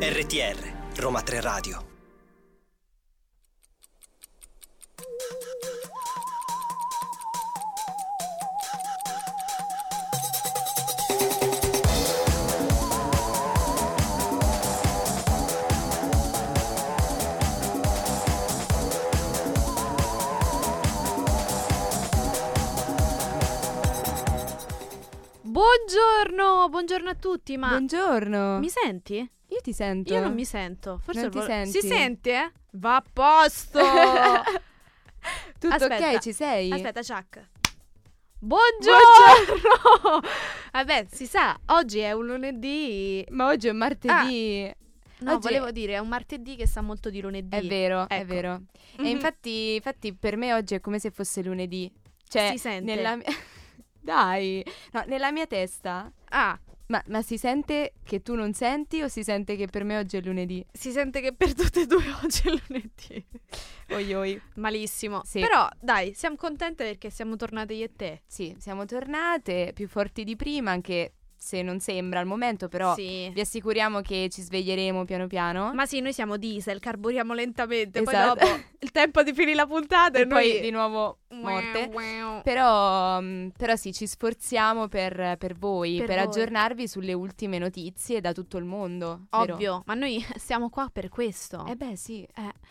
RTR Roma Tre Radio. Buongiorno a tutti, ma buongiorno. Mi senti? Io ti sento. Io non mi sento. Forse non ti senti. Si sente? Va a posto. Tutto aspetta. Ok, ci sei? Aspetta, ciak. Buongiorno. Vabbè, si sa, oggi è un lunedì. Ma oggi è un martedì. No, oggi volevo dire, è un martedì che sa molto di lunedì. È vero, ecco. È vero. Mm-hmm. E infatti per me oggi è come se fosse lunedì. Cioè, si sente. Dai, no, nella mia testa. Ah, ma si sente che tu non senti o si sente che per me oggi è lunedì? Si sente che per tutte e due oggi è lunedì. Oioi, malissimo. Sì. Però dai, siamo contente perché siamo tornate io e te. Sì, siamo tornate più forti di prima, anche se non sembra al momento, però sì. Vi assicuriamo che ci sveglieremo piano piano. Ma sì, noi siamo diesel, carburiamo lentamente, esatto. Poi dopo il tempo di finire la puntata e poi noi di nuovo morte. Però sì, ci sforziamo per voi, per voi. Aggiornarvi sulle ultime notizie da tutto il mondo. Ovvio, vero? Ma noi siamo qua per questo. Eh beh sì,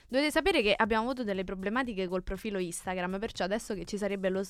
dovete sapere che abbiamo avuto delle problematiche col profilo Instagram, perciò adesso che ci sarebbe lo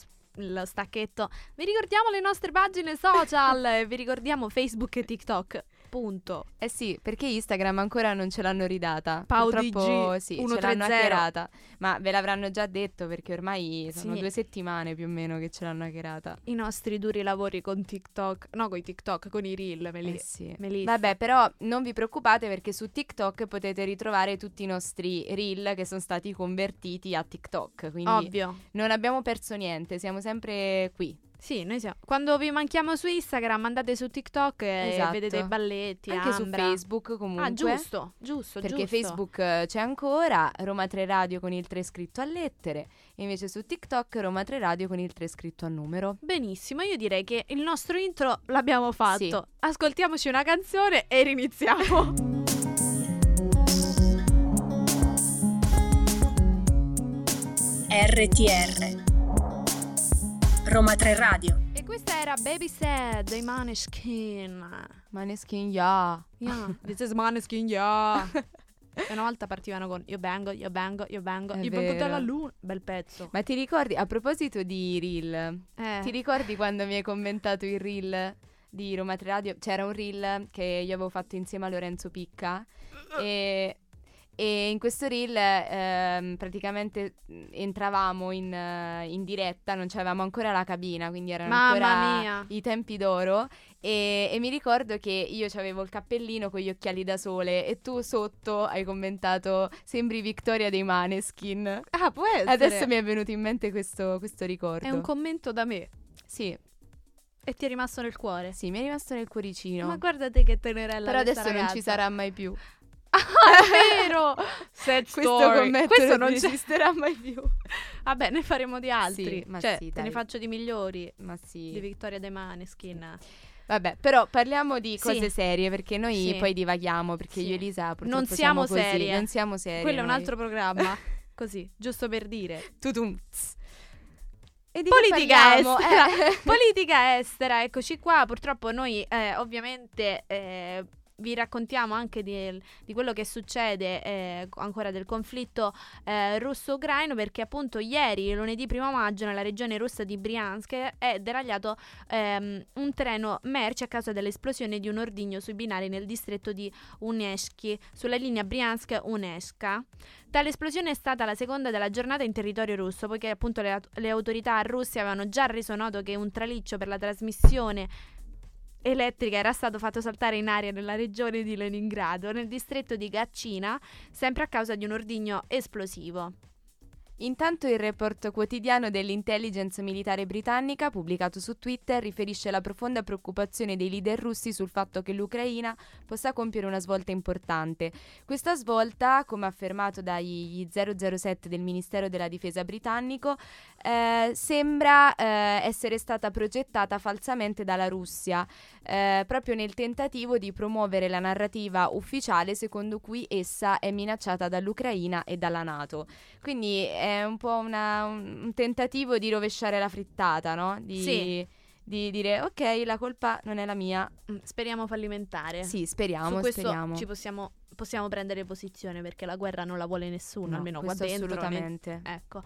stacchetto, vi ricordiamo le nostre pagine social, vi ricordiamo Facebook e TikTok, punto. Eh sì, perché Instagram ancora non ce l'hanno ridata, purtroppo sì, ce l'hanno hackerata, ma ve l'avranno già detto perché ormai sono 2 settimane più o meno che ce l'hanno hackerata. I nostri duri lavori con TikTok, no, con i TikTok, con i reel, me li... Vabbè, però non vi preoccupate perché su TikTok potete ritrovare tutti i nostri reel che sono stati convertiti a TikTok, quindi ovvio. Non abbiamo perso niente, siamo sempre qui. Sì, noi siamo. Quando vi manchiamo su Instagram andate su TikTok e esatto. Vedete i balletti. Anche Ambra. Su Facebook comunque. Ah, giusto. Perché Facebook c'è ancora Roma 3 Radio con il 3 scritto a lettere. E invece su TikTok Roma 3 Radio con il 3 scritto a numero. Benissimo, io direi che il nostro intro l'abbiamo fatto. Sì. Ascoltiamoci una canzone e riniziamo. RTR Roma 3 Radio. E questa era Baby Sad dei Maneskin. Maneskin, yeah. This is Maneskin, yeah. E una volta partivano con Io vengo, io vengo dalla luna. Bel pezzo. Ma ti ricordi, a proposito di reel, ti ricordi quando mi hai commentato il reel di Roma 3 Radio? C'era un reel che io avevo fatto insieme a Lorenzo Picca e in questo reel praticamente entravamo in diretta, non c'avevamo ancora la cabina, quindi erano ancora i tempi d'oro e mi ricordo che io c'avevo il cappellino con gli occhiali da sole e tu sotto hai commentato sembri Victoria dei Maneskin. Ah, può essere. Adesso mi è venuto in mente questo ricordo. È un commento da me. Sì. E ti è rimasto nel cuore. Sì, mi è rimasto nel cuoricino. Ma guardate che tenerella. Però adesso ragazza. Non ci sarà mai più. Ah, è vero. Questo non esisterà mai più. Vabbè, ne faremo di altri. Sì, ma cioè, sì, te ne faccio di migliori. Ma sì. Di Victoria De Maneskin. Vabbè, però parliamo di cose serie perché noi poi divaghiamo perché io e Elisa purtroppo non siamo così, serie. Non siamo serie. Quello è un altro programma. Così, giusto per dire. Tutum. E di politica estera. Politica estera, eccoci qua. Purtroppo noi ovviamente vi raccontiamo anche di quello che succede ancora del conflitto russo-ucraino perché appunto ieri, lunedì 1 maggio, nella regione russa di Briansk è deragliato un treno merci a causa dell'esplosione di un ordigno sui binari nel distretto di Uneski, sulla linea Briansk-Uneska. Tale esplosione è stata la seconda della giornata in territorio russo, poiché appunto le autorità russe avevano già reso noto che un traliccio per la trasmissione elettrica era stato fatto saltare in aria nella regione di Leningrado, nel distretto di Gatchina, sempre a causa di un ordigno esplosivo. Intanto il report quotidiano dell'intelligence militare britannica, pubblicato su Twitter, riferisce la profonda preoccupazione dei leader russi sul fatto che l'Ucraina possa compiere una svolta importante. Questa svolta, come affermato dagli 007 del Ministero della Difesa britannico, sembra essere stata progettata falsamente dalla Russia, proprio nel tentativo di promuovere la narrativa ufficiale secondo cui essa è minacciata dall'Ucraina e dalla NATO. Quindi è un po' un tentativo di rovesciare la frittata, no? Di dire ok, la colpa non è la mia. Speriamo fallimentare. Sì, speriamo. Su questo ci possiamo prendere posizione, perché la guerra non la vuole nessuno, no, almeno qua dentro. Assolutamente. Ecco.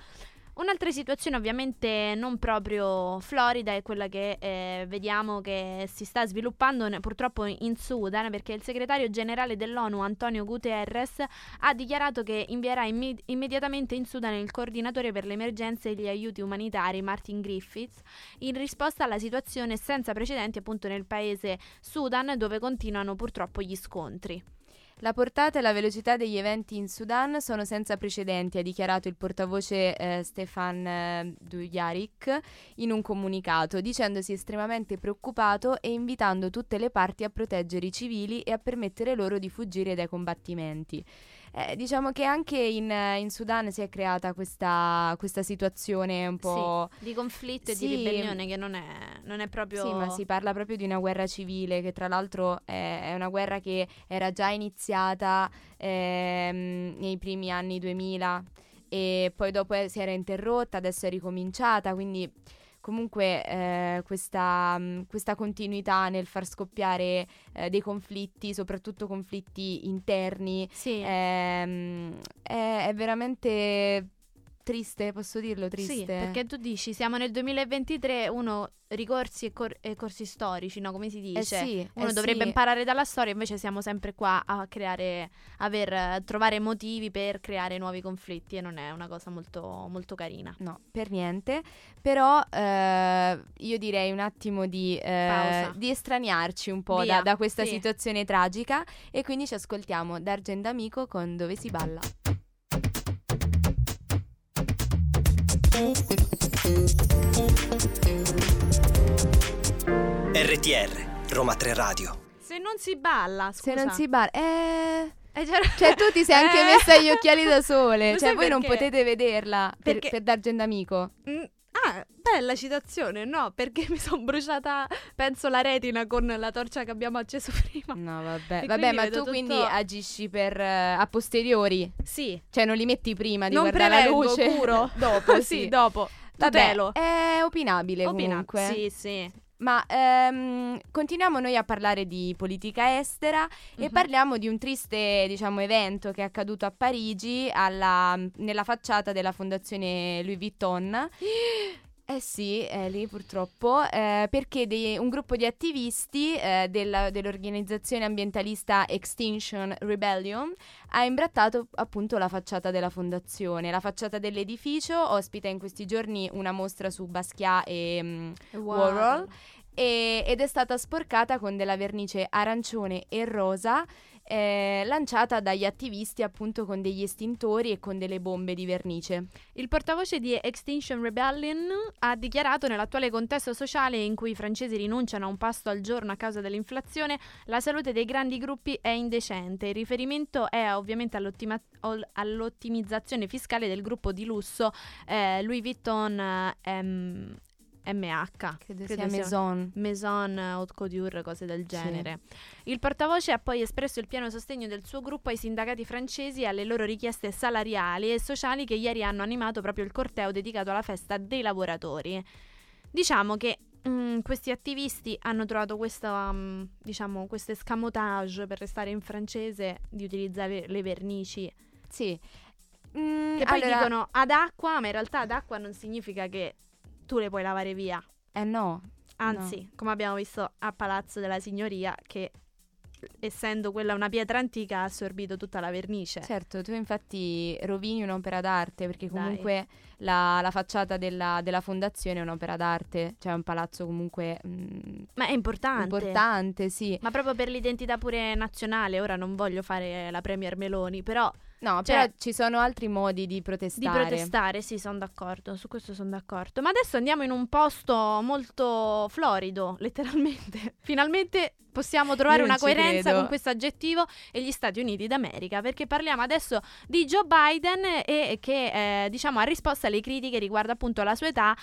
Un'altra situazione ovviamente non proprio florida è quella che vediamo che si sta sviluppando purtroppo in Sudan, perché il segretario generale dell'ONU Antonio Guterres ha dichiarato che invierà immediatamente in Sudan il coordinatore per le emergenze e gli aiuti umanitari Martin Griffiths in risposta alla situazione senza precedenti appunto nel paese Sudan, dove continuano purtroppo gli scontri. La portata e la velocità degli eventi in Sudan sono senza precedenti, ha dichiarato il portavoce Stefan Dujaric in un comunicato, dicendosi estremamente preoccupato e invitando tutte le parti a proteggere i civili e a permettere loro di fuggire dai combattimenti. Diciamo che anche in Sudan si è creata questa situazione un po'... Sì, di conflitto e di ribellione, che non è proprio... Sì, ma si parla proprio di una guerra civile, che tra l'altro è una guerra che era già iniziata nei primi anni 2000 e poi dopo si era interrotta, adesso è ricominciata, quindi... Comunque questa continuità nel far scoppiare dei conflitti, soprattutto conflitti interni, sì. È veramente triste, posso dirlo, triste. Sì, perché tu dici, siamo nel 2023, uno... ricorsi e corsi storici, no? Come si dice? Sì, uno dovrebbe imparare dalla storia, invece siamo sempre qua a trovare motivi per creare nuovi conflitti, e non è una cosa molto, molto carina. No, per niente. Però io direi un attimo di estraniarci un po' da questa situazione tragica, e quindi ci ascoltiamo Dargen D'Amico con Dove si balla. RTR Roma Tre Radio. Se non si balla, scusa. Se non si balla, cioè tu ti sei anche messa gli occhiali da sole, non, cioè voi perché? Non potete vederla per Dargen D'Amico. Ah, bella citazione, no? Perché mi sono bruciata, penso, la retina con la torcia che abbiamo acceso prima. No, vabbè, ma tu quindi agisci per a posteriori? Sì. Cioè non li metti prima di non guardare la luce? Non curo. Dopo, sì, dopo. Tutelo. Vabbè, è opinabile comunque. Sì, sì. Ma continuiamo noi a parlare di politica estera, e parliamo di un triste, diciamo, evento che è accaduto a Parigi nella facciata della fondazione Louis Vuitton. Eh sì, lì purtroppo, perché un gruppo di attivisti dell'organizzazione ambientalista Extinction Rebellion ha imbrattato appunto la facciata della fondazione. La facciata dell'edificio ospita in questi giorni una mostra su Basquiat e Warhol, ed è stata sporcata con della vernice arancione e rosa, lanciata dagli attivisti appunto con degli estintori e con delle bombe di vernice. Il portavoce di Extinction Rebellion ha dichiarato: nell'attuale contesto sociale in cui i francesi rinunciano a un pasto al giorno a causa dell'inflazione, la salute dei grandi gruppi è indecente. Il riferimento è ovviamente all'ottimizzazione fiscale del gruppo di lusso Louis Vuitton MH, credo sia Maison Haute Couture, cose del genere. Sì. Il portavoce ha poi espresso il pieno sostegno del suo gruppo ai sindacati francesi e alle loro richieste salariali e sociali, che ieri hanno animato proprio il corteo dedicato alla festa dei lavoratori. Diciamo che questi attivisti hanno trovato questo escamotage, per restare in francese, di utilizzare le vernici. Sì. Che poi dicono ad acqua, ma in realtà ad acqua non significa che tu le puoi lavare via. No. Anzi, no. Come abbiamo visto a Palazzo della Signoria, che essendo quella una pietra antica ha assorbito tutta la vernice. Certo, tu infatti rovini un'opera d'arte, perché comunque la facciata della fondazione è un'opera d'arte, cioè è un palazzo comunque ma è importante, sì. Ma proprio per l'identità pure nazionale. Ora non voglio fare la Premier Meloni, però No, cioè, però ci sono altri modi di protestare. Di protestare, sì, sono d'accordo, su questo sono d'accordo. Ma adesso andiamo in un posto molto florido, letteralmente. Finalmente possiamo trovare una coerenza con questo aggettivo e gli Stati Uniti d'America, perché parliamo adesso di Joe Biden e che diciamo ha risposto alle critiche riguardo appunto alla sua età,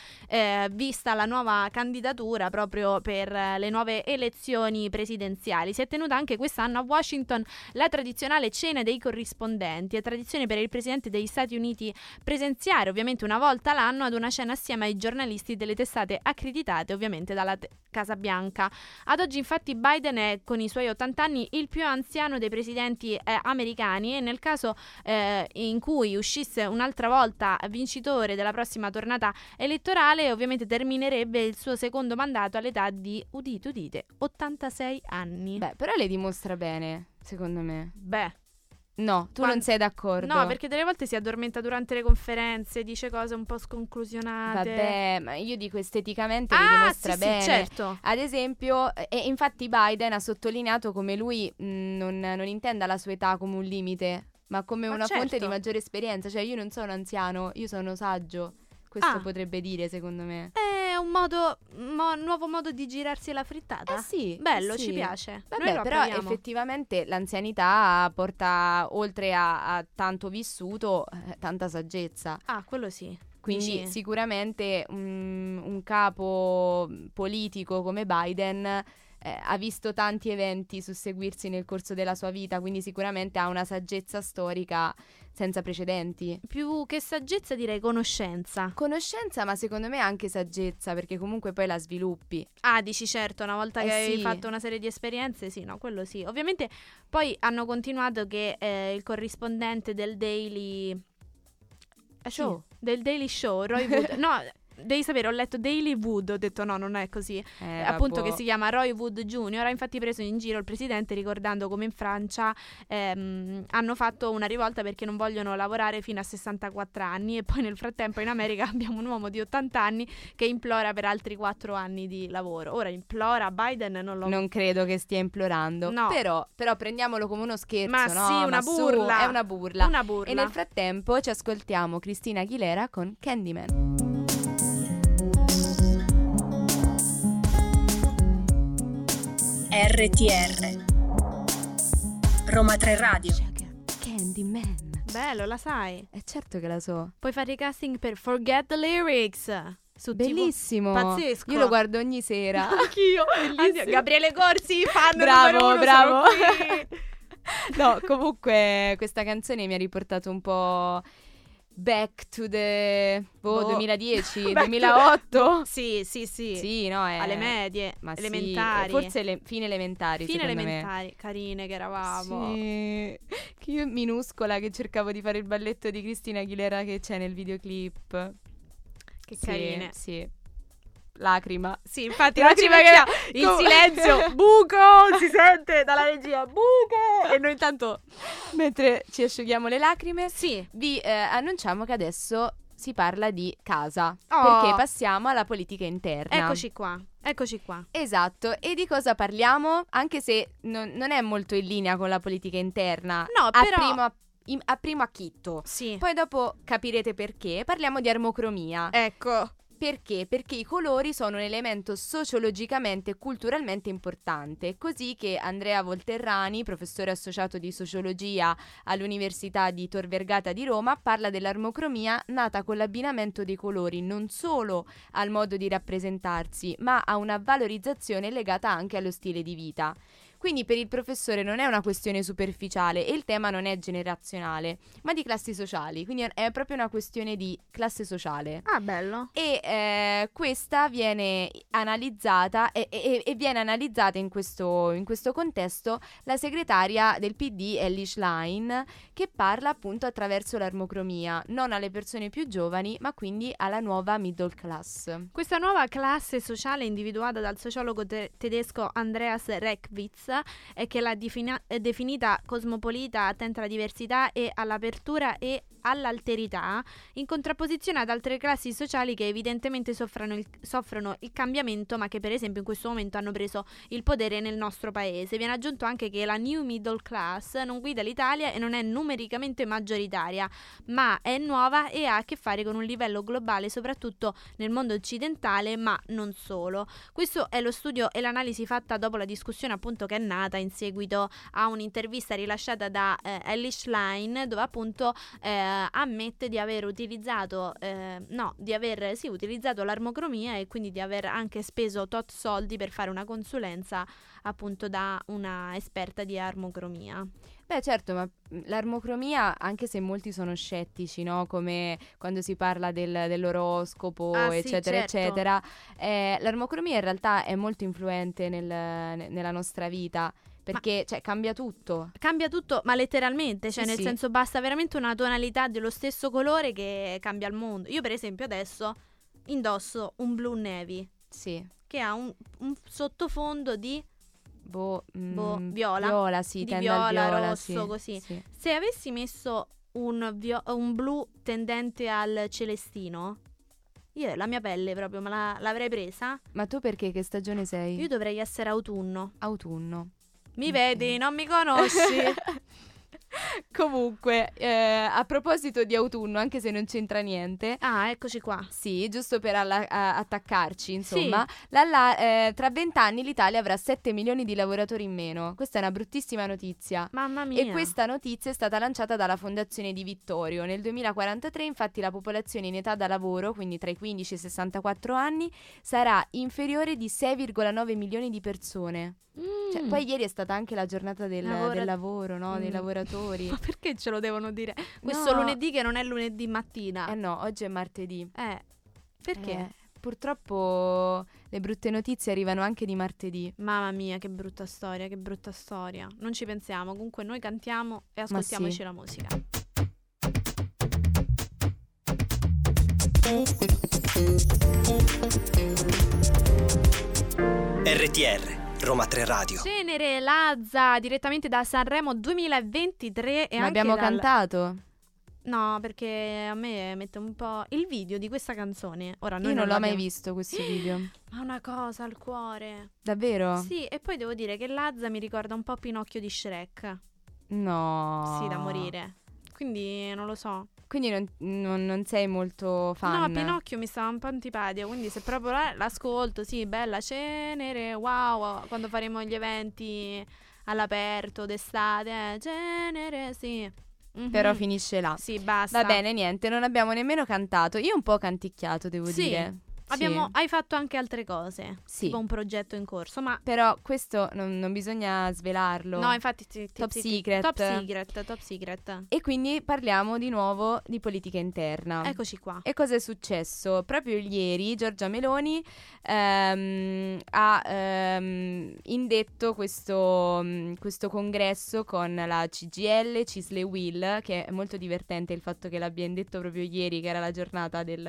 vista la nuova candidatura proprio per le nuove elezioni presidenziali. Si è tenuta anche quest'anno a Washington la tradizionale cena dei corrispondenti, è tradizione per il presidente degli Stati Uniti presenziare ovviamente una volta l'anno ad una cena assieme ai giornalisti delle testate accreditate ovviamente dalla Casa Bianca. Ad oggi infatti Biden è con i suoi 80 anni il più anziano dei presidenti americani e nel caso in cui uscisse un'altra volta vincitore della prossima tornata elettorale ovviamente terminerebbe il suo secondo mandato all'età di, udite udite, 86 anni. Beh, però le dimostra bene, secondo me. Beh, no, tu non sei d'accordo. No, perché delle volte si addormenta durante le conferenze, dice cose un po' sconclusionate. Vabbè, ma io dico esteticamente li dimostra bene. Sì, certo. Ad esempio, e infatti Biden ha sottolineato come lui non intenda la sua età come un limite, ma come una fonte di maggiore esperienza. Cioè io non sono anziano, io sono saggio. Questo potrebbe dire, secondo me. È un modo, nuovo modo di girarsi la frittata. Eh sì. Bello, sì. Ci piace. Vabbè, però proviamo. Effettivamente l'anzianità porta, oltre a tanto vissuto, tanta saggezza. Ah, quello sì. Quindi sicuramente un capo politico come Biden ha visto tanti eventi susseguirsi nel corso della sua vita, quindi sicuramente ha una saggezza storica senza precedenti. Più che saggezza direi conoscenza. Conoscenza, ma secondo me anche saggezza, perché comunque poi la sviluppi. Ah, dici certo, una volta che hai fatto una serie di esperienze, sì, no, quello sì. Ovviamente poi hanno continuato che il corrispondente del Daily Show, del Daily Show, Roy Wood, devi sapere, ho letto Daily Wood, ho detto no, non è così, appunto, che si chiama Roy Wood Jr., ha infatti preso in giro il presidente ricordando come in Francia hanno fatto una rivolta perché non vogliono lavorare fino a 64 anni e poi nel frattempo in America abbiamo un uomo di 80 anni che implora per altri 4 anni di lavoro. Ora implora, Biden non credo che stia implorando, no. però prendiamolo come uno scherzo, ma no? Sì, una burla. È una burla. E nel frattempo ci ascoltiamo Cristina Aguilera con Candyman. RTR Roma Tre Radio. Candyman. Bello, la sai? È certo che la so. Puoi fare i casting per Forget the Lyrics su bellissimo TV. Pazzesco. Io lo guardo ogni sera. Anch'io. Bellissimo. Gabriele Corsi, fan numero uno, bravo. No, comunque questa canzone mi ha riportato un po' back to the 2010, 2008. Sì, no, alle medie, ma elementari. Forse fine elementari. Fine elementari, carine che eravamo. Sì. Che io minuscola che cercavo di fare il balletto di Cristina Aguilera che c'è nel videoclip. Che carine. Sì. Lacrima. Sì, infatti lacrima che il silenzio buco si sente dalla regia, buco, e noi intanto mentre ci asciughiamo le lacrime, sì, vi annunciamo che adesso si parla di casa, perché passiamo alla politica interna. Eccoci qua. Esatto, e di cosa parliamo? Anche se non è molto in linea con la politica interna. No, però a primo acchitto. Sì. Poi dopo capirete perché. Parliamo di armocromia. Ecco. Perché? Perché i colori sono un elemento sociologicamente e culturalmente importante, così che Andrea Volterrani, professore associato di sociologia all'Università di Tor Vergata di Roma, parla dell'armocromia nata con l'abbinamento dei colori non solo al modo di rappresentarsi, ma a una valorizzazione legata anche allo stile di vita. Quindi per il professore non è una questione superficiale e il tema non è generazionale, ma di classi sociali, quindi è proprio una questione di classe sociale. Ah, bello. E questa viene analizzata e viene analizzata in questo contesto la segretaria del PD Elly Schlein, che parla appunto attraverso l'armocromia, non alle persone più giovani, ma quindi alla nuova middle class. Questa nuova classe sociale individuata dal sociologo tedesco Andreas Reckwitz è che l'ha definita cosmopolita, attenta alla diversità e all'apertura e all'alterità, in contrapposizione ad altre classi sociali che evidentemente soffrono il cambiamento, ma che per esempio in questo momento hanno preso il potere nel nostro paese. Viene aggiunto anche che la new middle class non guida l'Italia e non è numericamente maggioritaria, ma è nuova e ha a che fare con un livello globale, soprattutto nel mondo occidentale, ma non solo. Questo è lo studio e l'analisi fatta dopo la discussione, appunto, che è nata in seguito a un'intervista rilasciata da Elly Schlein, dove appunto ammette di aver utilizzato l'armocromia e quindi di aver anche speso tot soldi per fare una consulenza appunto da una esperta di armocromia. Beh certo, ma l'armocromia, anche se molti sono scettici, no? Come quando si parla dell'oroscopo, eccetera, sì, certo, eccetera, l'armocromia in realtà è molto influente nella nostra vita. Perché cambia tutto. Cambia tutto, ma letteralmente, cioè, sì, nel sì, senso, basta veramente una tonalità dello stesso colore che cambia il mondo. Io per esempio adesso indosso un blu navy, sì, che ha un sottofondo di viola. Viola, sì, di viola, rosso, sì, così, sì. Se avessi messo un blu tendente al celestino, io la mia pelle proprio l'avrei presa. Ma tu perché? Che stagione sei? Io dovrei essere autunno. Autunno. Mi vedi, non mi conosci. Comunque, a proposito di autunno, anche se non c'entra niente. Ah, eccoci qua. Sì, giusto per attaccarci, insomma, sì. Tra 20 anni l'Italia avrà 7 milioni di lavoratori in meno. Questa è una bruttissima notizia. Mamma mia. E questa notizia è stata lanciata dalla fondazione di Vittorio. Nel 2043, infatti, la popolazione in età da lavoro, quindi tra i 15 e i 64 anni, sarà inferiore di 6,9 milioni di persone. Cioè, poi ieri è stata anche la giornata del lavoro, no? Dei lavoratori. Ma perché ce lo devono dire? Questo no, lunedì che non è lunedì mattina. Eh no, oggi è martedì. Perché? Purtroppo le brutte notizie arrivano anche di martedì. Mamma mia, che brutta storia, che brutta storia. Non ci pensiamo, comunque noi cantiamo e ascoltiamoci la musica. RTR Roma Tre Radio. Cenere, Lazza, direttamente da Sanremo 2023. E l'abbiamo cantato? No, perché a me mette un po' il video di questa canzone. Ora, noi io non l'ho mai visto questo video. Ma una cosa al cuore. Davvero? Sì, e poi devo dire che Lazza mi ricorda un po' Pinocchio di Shrek. No. Sì, da morire. Quindi non lo so. Quindi non sei molto fan? No, Pinocchio mi stava un po' antipatico, quindi se proprio l'ascolto, sì, bella cenere, wow, quando faremo gli eventi all'aperto d'estate, cenere, sì. Mm-hmm. Però finisce là. Sì, basta. Va bene, niente, non abbiamo nemmeno cantato. Io un po' canticchiato, devo dire. Hai fatto anche altre cose, sì, tipo un progetto in corso, ma però questo non bisogna svelarlo. No, infatti top secret. E quindi parliamo di nuovo di politica interna. Eccoci qua. E cosa è successo? Proprio ieri Giorgia Meloni ha indetto questo congresso con la CGIL, Cisl e Uil, che è molto divertente il fatto che l'abbia indetto proprio ieri, che era la giornata dei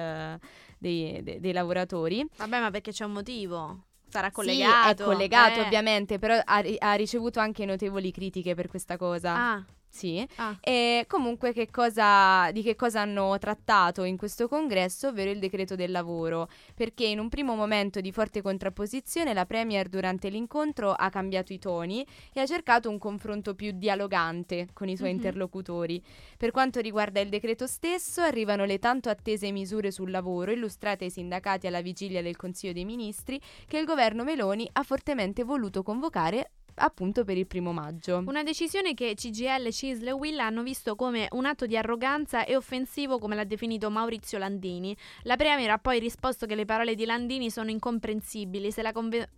lavoratori. Vabbè, ma perché c'è un motivo? Sarà collegato. Sì, è collegato, ovviamente, però ha ricevuto anche notevoli critiche per questa cosa. Ah. Sì. Ah. E comunque di che cosa hanno trattato in questo congresso, ovvero il decreto del lavoro, perché in un primo momento di forte contrapposizione la Premier durante l'incontro ha cambiato i toni e ha cercato un confronto più dialogante con i suoi interlocutori. Per quanto riguarda il decreto stesso, arrivano le tanto attese misure sul lavoro illustrate ai sindacati alla vigilia del Consiglio dei Ministri, che il governo Meloni ha fortemente voluto convocare appunto per il 1° maggio. Una decisione che CGIL, CISL e Uil hanno visto come un atto di arroganza e offensivo, come l'ha definito Maurizio Landini. La Premier ha poi risposto che le parole di Landini sono incomprensibili. Se la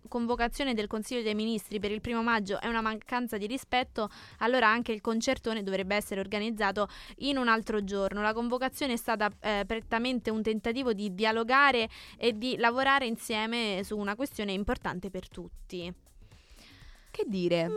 convocazione del Consiglio dei Ministri per il 1° maggio è una mancanza di rispetto, allora anche il concertone dovrebbe essere organizzato in un altro giorno. La convocazione è stata prettamente un tentativo di dialogare e di lavorare insieme su una questione importante per tutti. Che dire? Beh,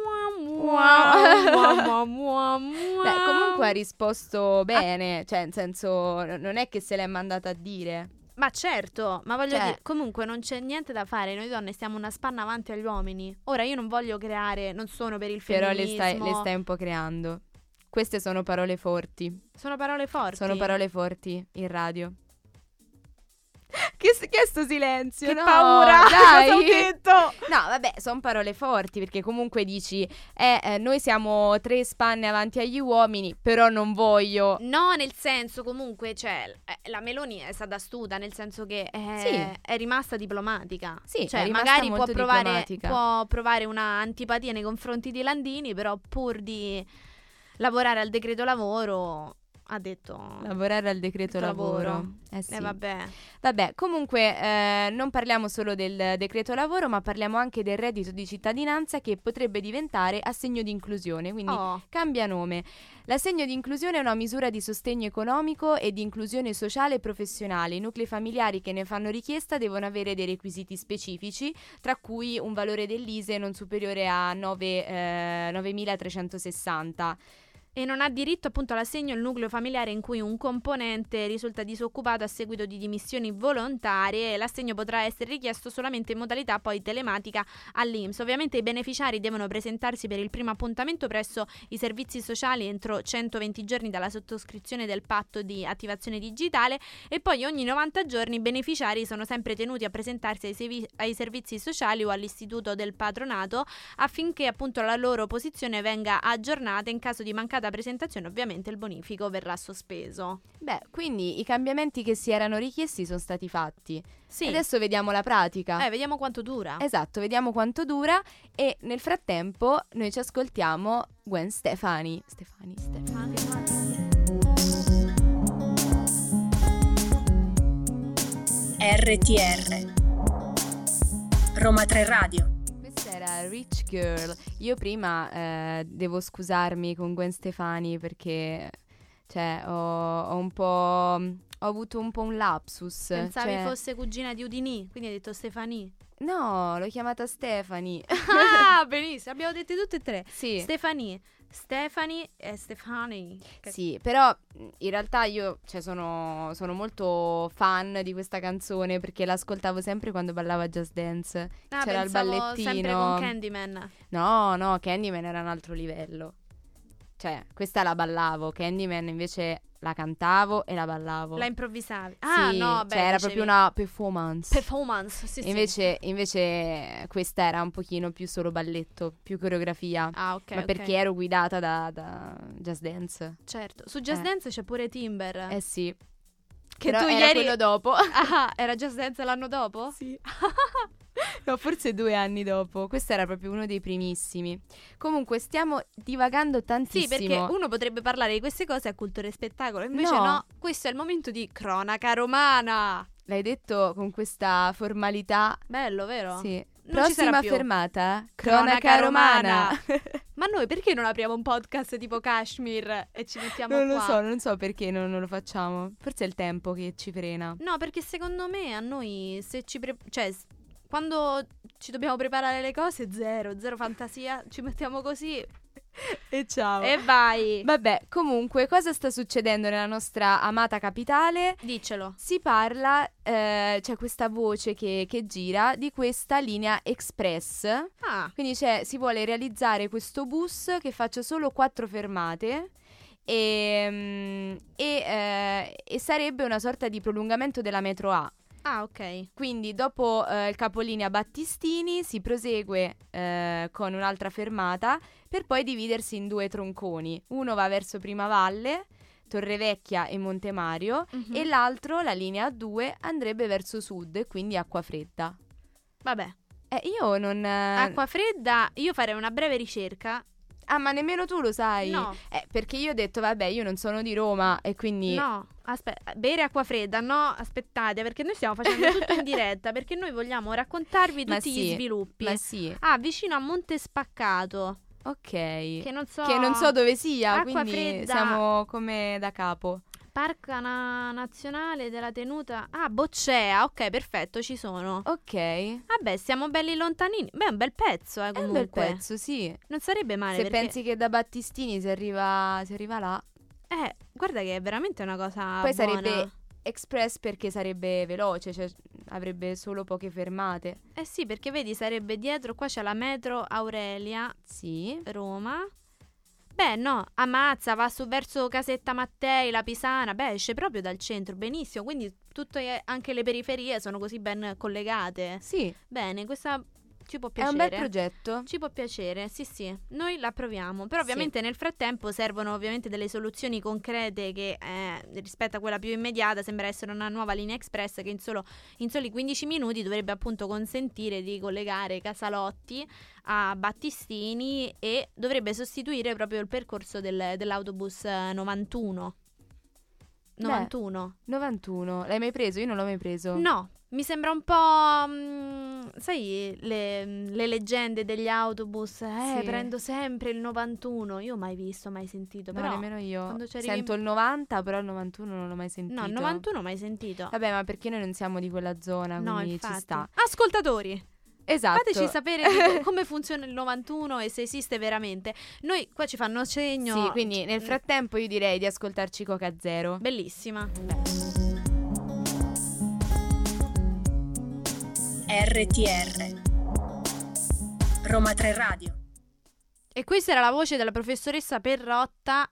comunque ha risposto bene, cioè in senso non è che se l'è mandata a dire. Ma certo, ma voglio dire, comunque non c'è niente da fare, noi donne stiamo una spanna avanti agli uomini. Ora io non voglio creare, non sono per il femminismo. Però le stai un po' creando. Queste sono parole forti. Sono parole forti? Sono parole forti in radio. Che sto silenzio? Che no, paura, dai. Cosa ho detto? No, vabbè, sono parole forti, perché comunque dici noi siamo tre spanne avanti agli uomini, però non voglio. No, nel senso, comunque, cioè, la Meloni è stata astuta, nel senso che è rimasta diplomatica. Sì, cioè, magari può provare una antipatia nei confronti di Landini, però pur di lavorare al decreto lavoro... Ha detto lavorare al decreto lavoro. Sì. Vabbè, comunque non parliamo solo del decreto lavoro, ma parliamo anche del reddito di cittadinanza, che potrebbe diventare assegno di inclusione, quindi cambia nome. L'assegno di inclusione è una misura di sostegno economico e di inclusione sociale e professionale. I nuclei familiari che ne fanno richiesta devono avere dei requisiti specifici, tra cui un valore dell'ISEE non superiore a 9.360. E non ha diritto appunto all'assegno il nucleo familiare in cui un componente risulta disoccupato a seguito di dimissioni volontarie. L'assegno potrà essere richiesto solamente in modalità poi telematica all'INPS. Ovviamente i beneficiari devono presentarsi per il primo appuntamento presso i servizi sociali entro 120 giorni dalla sottoscrizione del patto di attivazione digitale, e poi ogni 90 giorni i beneficiari sono sempre tenuti a presentarsi ai servizi sociali o all'istituto del patronato, affinché appunto la loro posizione venga aggiornata. In caso di mancata presentazione, ovviamente il bonifico verrà sospeso. Beh, quindi i cambiamenti che si erano richiesti sono stati fatti. Sì. Adesso vediamo la pratica. Vediamo quanto dura. Esatto, vediamo quanto dura. E nel frattempo noi ci ascoltiamo Gwen Stefani. RTR Roma Tre Radio. Rich Girl. Io prima devo scusarmi con Gwen Stefani, perché cioè ho avuto un po' un lapsus. Pensavi fosse cugina di Udinì, quindi hai detto Stefani. No, l'ho chiamata Stefani. Ah, benissimo, abbiamo detto tutte e tre. Sì. Stefani e Stefani. Sì, però in realtà io sono molto fan di questa canzone, perché l'ascoltavo sempre quando ballava Just Dance. C'era il ballettino sempre con Candyman. No, Candyman era un altro livello. Cioè, questa la ballavo, Candyman invece la cantavo e la ballavo. La improvvisavi? Ah, sì, no, beh, era proprio una performance, sì, invece questa era un pochino più solo balletto, più coreografia. Ah, ok. Ma perché ero guidata da Just Dance. Certo, su Just Dance c'è pure Timber. Eh sì. Che però tu era quello dopo. Ah, era Just Dance l'anno dopo? Sì. No, forse 2 anni dopo. Questo era proprio uno dei primissimi. Comunque stiamo divagando tantissimo. Sì, perché uno potrebbe parlare di queste cose a Cultura e Spettacolo. Invece no, questo è il momento di cronaca romana. L'hai detto con questa formalità. Bello, vero? Sì. Non prossima fermata, cronaca romana. Ma noi perché non apriamo un podcast tipo Kashmir e ci mettiamo non qua? Non so perché non lo facciamo. Forse è il tempo che ci frena. No, perché secondo me a noi se ci... quando ci dobbiamo preparare le cose, zero fantasia, ci mettiamo così e ciao. E vai. Vabbè, comunque, cosa sta succedendo nella nostra amata capitale? Diccelo. Si parla, c'è questa voce che gira di questa linea express. Ah. Quindi si vuole realizzare questo bus che faccia solo 4 fermate. E sarebbe una sorta di prolungamento della metro A. Ah, ok. Quindi dopo il capolinea Battistini si prosegue con un'altra fermata, per poi dividersi in 2 tronconi. Uno va verso Primavalle, Torrevecchia e Montemario, e l'altro, la linea A2, andrebbe verso sud e quindi Acquafredda. Vabbè. Io non... Acquafredda, io farei una breve ricerca. Ah, ma nemmeno tu lo sai? No. Perché io ho detto, vabbè, io non sono di Roma e quindi... No, bere acqua fredda, no, aspettate, perché noi stiamo facendo tutto in diretta, perché noi vogliamo raccontarvi tutti gli sviluppi. Ma sì. Ah, vicino a Monte Spaccato. Ok. Che non so dove sia, quindi fredda. Siamo come da capo. Parco nazionale della tenuta. Ah, Boccea, ok, perfetto, ci sono. Ok. Vabbè, siamo belli lontanini. Beh, è un bel pezzo, comunque. È un bel pezzo, sì. Non sarebbe male. Se pensi che da Battistini si arriva là. Guarda che è veramente una cosa poi buona. Sarebbe express perché sarebbe veloce, cioè avrebbe solo poche fermate. Eh sì, perché vedi, sarebbe dietro, qua c'è la metro Aurelia. Sì. Roma. Beh, no, ammazza, va su verso Casetta Mattei, La Pisana, beh, esce proprio dal centro, benissimo, quindi tutte anche le periferie sono così ben collegate. Sì. Bene, questa ci può piacere. È un bel progetto. Ci può piacere, sì sì, noi l'approviamo, però ovviamente sì, nel frattempo servono ovviamente delle soluzioni concrete che rispetto a quella più immediata sembra essere una nuova linea express che in soli 15 minuti dovrebbe appunto consentire di collegare Casalotti a Battistini e dovrebbe sostituire proprio il percorso dell'autobus 91. Beh, 91. L'hai mai preso? Io non l'ho mai preso. No, mi sembra un po', sai, le leggende degli autobus, sì, prendo sempre il 91. Io mai visto, mai sentito, no, però nemmeno io. Sento il 90, però il 91 non l'ho mai sentito. No, il 91 mai sentito. Vabbè, ma perché noi non siamo di quella zona, no, quindi infatti ci sta. Ascoltatori, esatto, fateci sapere come funziona il 91 e se esiste veramente. Noi qua ci fanno segno. Sì, quindi nel frattempo io direi di ascoltarci Coca Zero. Bellissima. RTR Roma 3 Radio. E questa era la voce della professoressa Perrotta.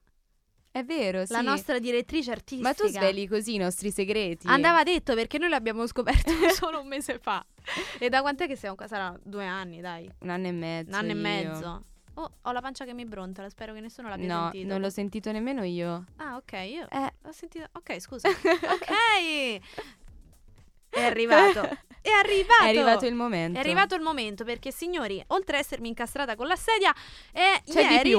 È vero, sì. La nostra direttrice artistica. Ma tu sveli così i nostri segreti. Andava detto, perché noi l'abbiamo scoperto solo un mese fa. E da quant'è che siamo qua? Sarà 2 anni, dai. 1 anno e mezzo. 1 anno e mezzo. Oh, ho la pancia che mi brontola, spero che nessuno l'abbia sentito. No, non l'ho sentito nemmeno io. Ah, ok, io l'ho sentito. Ok, scusa. Ok. È arrivato il momento. È arrivato il momento, perché signori, oltre a essermi incastrata con la sedia, c'è di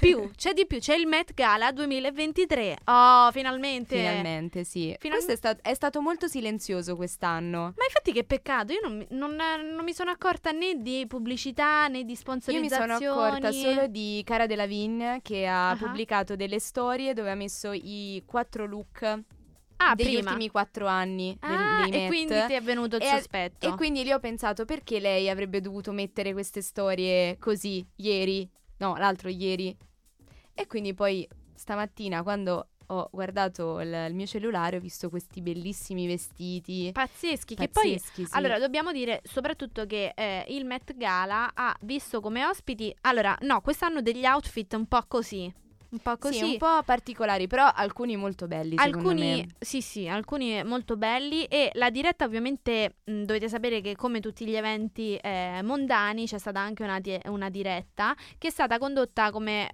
più. C'è il Met Gala 2023. Oh, finalmente. Finalmente, sì. Questo è stato molto silenzioso quest'anno. Ma infatti che peccato, io non mi sono accorta né di pubblicità né di sponsorizzazioni. Io mi sono accorta solo di Cara Delevingne, che ha pubblicato delle storie dove ha messo i 4 look. Ah, degli ultimi 4 anni dei Met. E quindi ti è venuto il sospetto. E quindi lì ho pensato, perché lei avrebbe dovuto mettere queste storie così ieri? No, l'altro ieri. E quindi poi stamattina, quando ho guardato il mio cellulare, ho visto questi bellissimi vestiti pazzeschi, che poi sì. Allora dobbiamo dire soprattutto che il Met Gala ha visto come ospiti, allora no, quest'anno degli outfit un po' così. Sì, un po' particolari, però alcuni molto belli, alcuni, secondo me. Sì, alcuni molto belli. E la diretta ovviamente, dovete sapere che come tutti gli eventi mondani c'è stata anche una diretta che è stata condotta come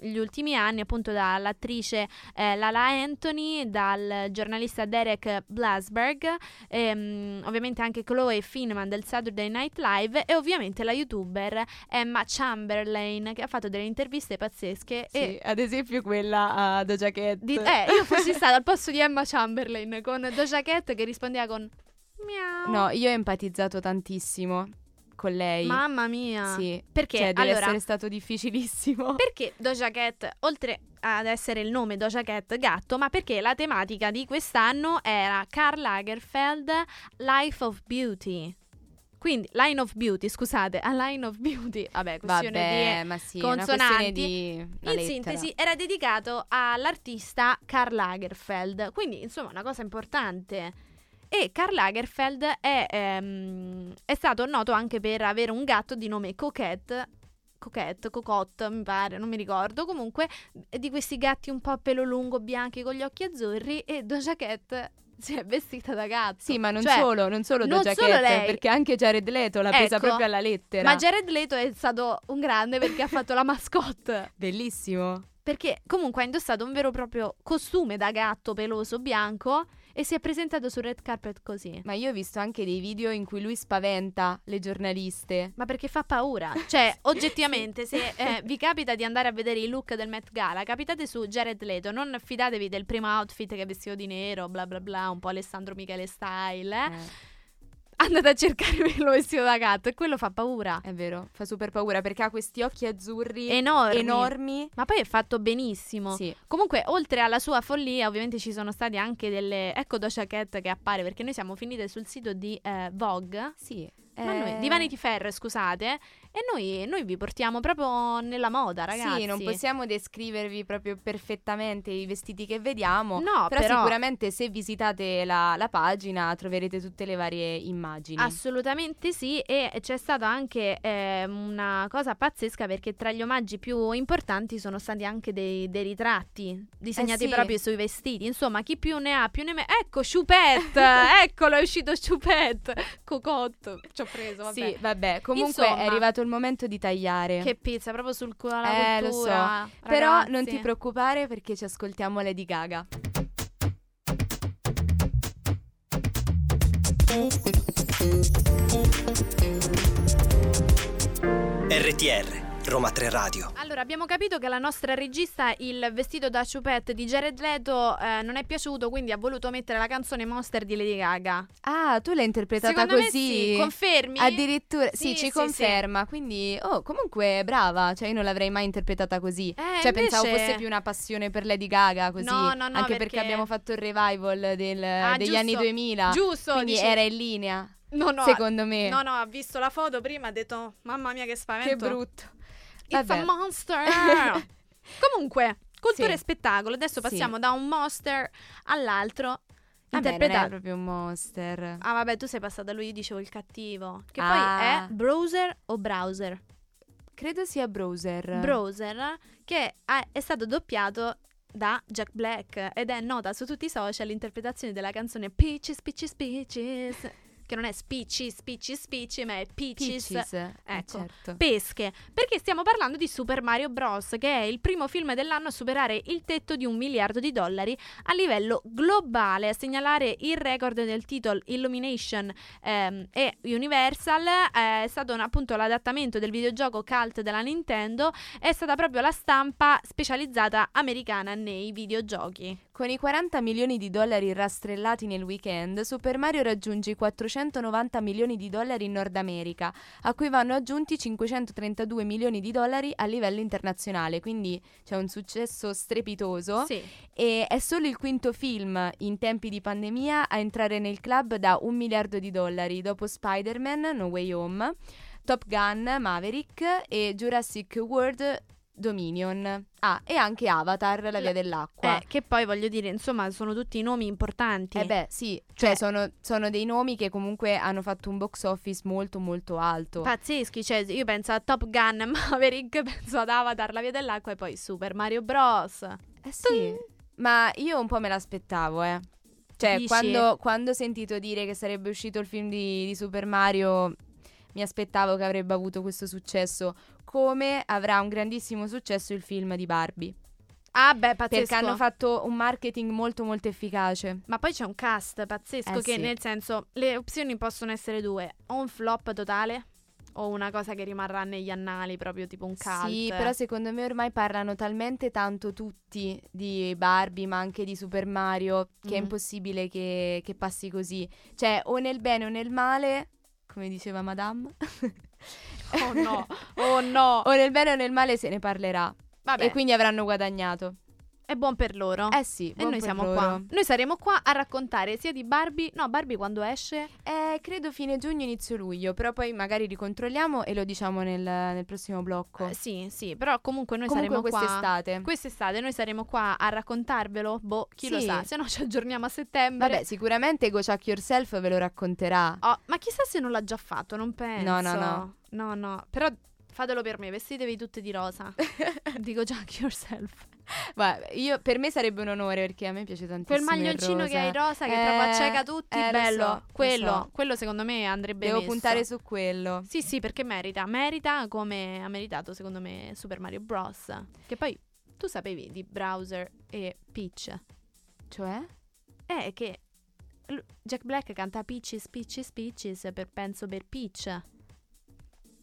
gli ultimi anni appunto dall'attrice Lala Anthony, dal giornalista Derek Blasberg, ovviamente anche Chloe Finman del Saturday Night Live e ovviamente la youtuber Emma Chamberlain, che ha fatto delle interviste pazzesche. Sì, ad esempio quella a Doja Cat. Io fossi stata al posto di Emma Chamberlain con Doja Cat che rispondeva con miau. No, io ho empatizzato tantissimo con lei. Mamma mia. Sì, perché essere stato difficilissimo. Perché Doja Cat, oltre ad essere il nome Doja Cat gatto, ma perché la tematica di quest'anno era Karl Lagerfeld Line of Beauty, vabbè, questione ma sì, consonanti. In sintesi, era dedicato all'artista Karl Lagerfeld, quindi insomma una cosa importante. E Karl Lagerfeld è stato noto anche per avere un gatto di nome Cocotte, mi pare, non mi ricordo. Comunque, di questi gatti un po' a pelo lungo, bianchi, con gli occhi azzurri, e Doja Cat si è vestita da gatto. Sì, ma non solo Doja Cat, perché anche Jared Leto l'ha presa proprio alla lettera. Ma Jared Leto è stato un grande, perché ha fatto la mascotte. Bellissimo. Perché comunque ha indossato un vero e proprio costume da gatto peloso bianco e si è presentato sul red carpet così. Ma io ho visto anche dei video in cui lui spaventa le giornaliste. Ma perché fa paura. Cioè, oggettivamente, se vi capita di andare a vedere i look del Met Gala, capitate su Jared Leto, non fidatevi del primo outfit che è vestito di nero, bla bla bla, un po' Alessandro Michele style. Andate a cercare quello vestito da gatto e quello fa paura. È vero, fa super paura, perché ha questi occhi azzurri enormi. Ma poi è fatto benissimo. Sì. Comunque, oltre alla sua follia, ovviamente ci sono stati anche delle... Ecco Doja Cat che appare, perché noi siamo finite sul sito di Vogue. Sì. Ma noi, divani di ferro, scusate. E noi vi portiamo proprio nella moda, ragazzi. Sì, non possiamo descrivervi proprio perfettamente i vestiti che vediamo, no, però sicuramente se visitate la pagina troverete tutte le varie immagini. Assolutamente sì. E c'è stata anche una cosa pazzesca, perché tra gli omaggi più importanti sono stati anche dei ritratti disegnati proprio sui vestiti. Insomma, chi più ne ha più ne meno. Ecco Choupette, eccolo, è uscito Choupette. Cocotto, ci ho preso, vabbè. Sì, vabbè, comunque insomma, è arrivato il momento di tagliare. Che pizza, proprio sul culo alla cultura, lo so. Però non ti preoccupare, perché ci ascoltiamo Lady Gaga. RTR Roma Tre Radio. Allora, abbiamo capito che la nostra regista il vestito da choupette di Jared Leto non è piaciuto, quindi ha voluto mettere la canzone Monster di Lady Gaga. Ah, tu l'hai interpretata secondo così? Me sì, confermi? Addirittura, sì, conferma. Sì. Quindi, comunque brava, cioè io non l'avrei mai interpretata così. Invece pensavo fosse più una passione per Lady Gaga, così. No, anche perché abbiamo fatto il revival degli anni 2000. Giusto, quindi era in linea. No, secondo me. No, ha visto la foto prima, ha detto "Mamma mia che spavento". Che brutto. It's a monster. Comunque, cultura e spettacolo. Adesso passiamo da un monster all'altro. Non è proprio un monster. Ah vabbè, tu sei passata a lui, io dicevo il cattivo. Che poi è Browser o Browser? Credo sia Browser. Browser, che è stato doppiato da Jack Black, ed è nota su tutti i social l'interpretazione della canzone Peaches, Peaches, Peaches. Che non è spicci, spicci, spicci, ma è Peaches. Ecco, certo. Pesche. Perché stiamo parlando di Super Mario Bros, che è il primo film dell'anno a superare il tetto di $1 miliardo a livello globale, a segnalare il record del titolo Illumination e Universal. È stato appunto l'adattamento del videogioco cult della Nintendo, è stata proprio la stampa specializzata americana nei videogiochi. Con i $40 milioni rastrellati nel weekend, Super Mario raggiunge i $490 milioni in Nord America, a cui vanno aggiunti $532 milioni a livello internazionale, quindi c'è un successo strepitoso. Sì. E è solo il quinto film in tempi di pandemia a entrare nel club da $1 miliardo, dopo Spider-Man No Way Home, Top Gun Maverick e Jurassic World Dominion. E anche Avatar, la via dell'acqua. Che poi voglio dire, insomma, sono tutti nomi importanti. Cioè sono dei nomi che comunque hanno fatto un box office molto molto alto. Pazzeschi, cioè io penso a Top Gun Maverick, penso ad Avatar, la via dell'acqua, e poi Super Mario Bros. Ma io un po' me l'aspettavo, Cioè quando ho sentito dire che sarebbe uscito il film di Super Mario, mi aspettavo che avrebbe avuto questo successo, come avrà un grandissimo successo il film di Barbie. Ah beh, pazzesco. Perché hanno fatto un marketing molto molto efficace. Ma poi c'è un cast pazzesco, che nel senso, le opzioni possono essere due: o un flop totale, o una cosa che rimarrà negli annali, proprio tipo un cult. Sì, però secondo me ormai parlano talmente tanto tutti di Barbie, ma anche di Super Mario, che è impossibile che passi così. Cioè, o nel bene o nel male, come diceva Madame. Oh no. O nel bene o nel male se ne parlerà. Vabbè. E quindi avranno guadagnato. È buon per loro. E noi siamo qua. Noi saremo qua a raccontare sia di Barbie. No, Barbie quando esce? Credo fine giugno, inizio luglio. Però poi magari ricontrolliamo e lo diciamo nel prossimo blocco. Sì, però comunque noi saremo qua quest'estate noi saremo qua a raccontarvelo. Chi lo sa. Se no ci aggiorniamo a settembre. Vabbè, sicuramente Go Check Yourself ve lo racconterà. Ma chissà se non l'ha già fatto, non penso. No. Però fatelo per me, vestitevi tutte di rosa. Dico Check Yourself. Per me sarebbe un onore, perché a me piace tantissimo quel maglioncino che hai rosa, che proprio acceca tutti, bello, quello secondo me andrebbe messo. Devo puntare su quello. Sì, perché merita, come ha meritato secondo me Super Mario Bros. Che poi tu sapevi di Browser e Peach? Cioè? Che Jack Black canta Peaches, Peaches, Peaches per Peach.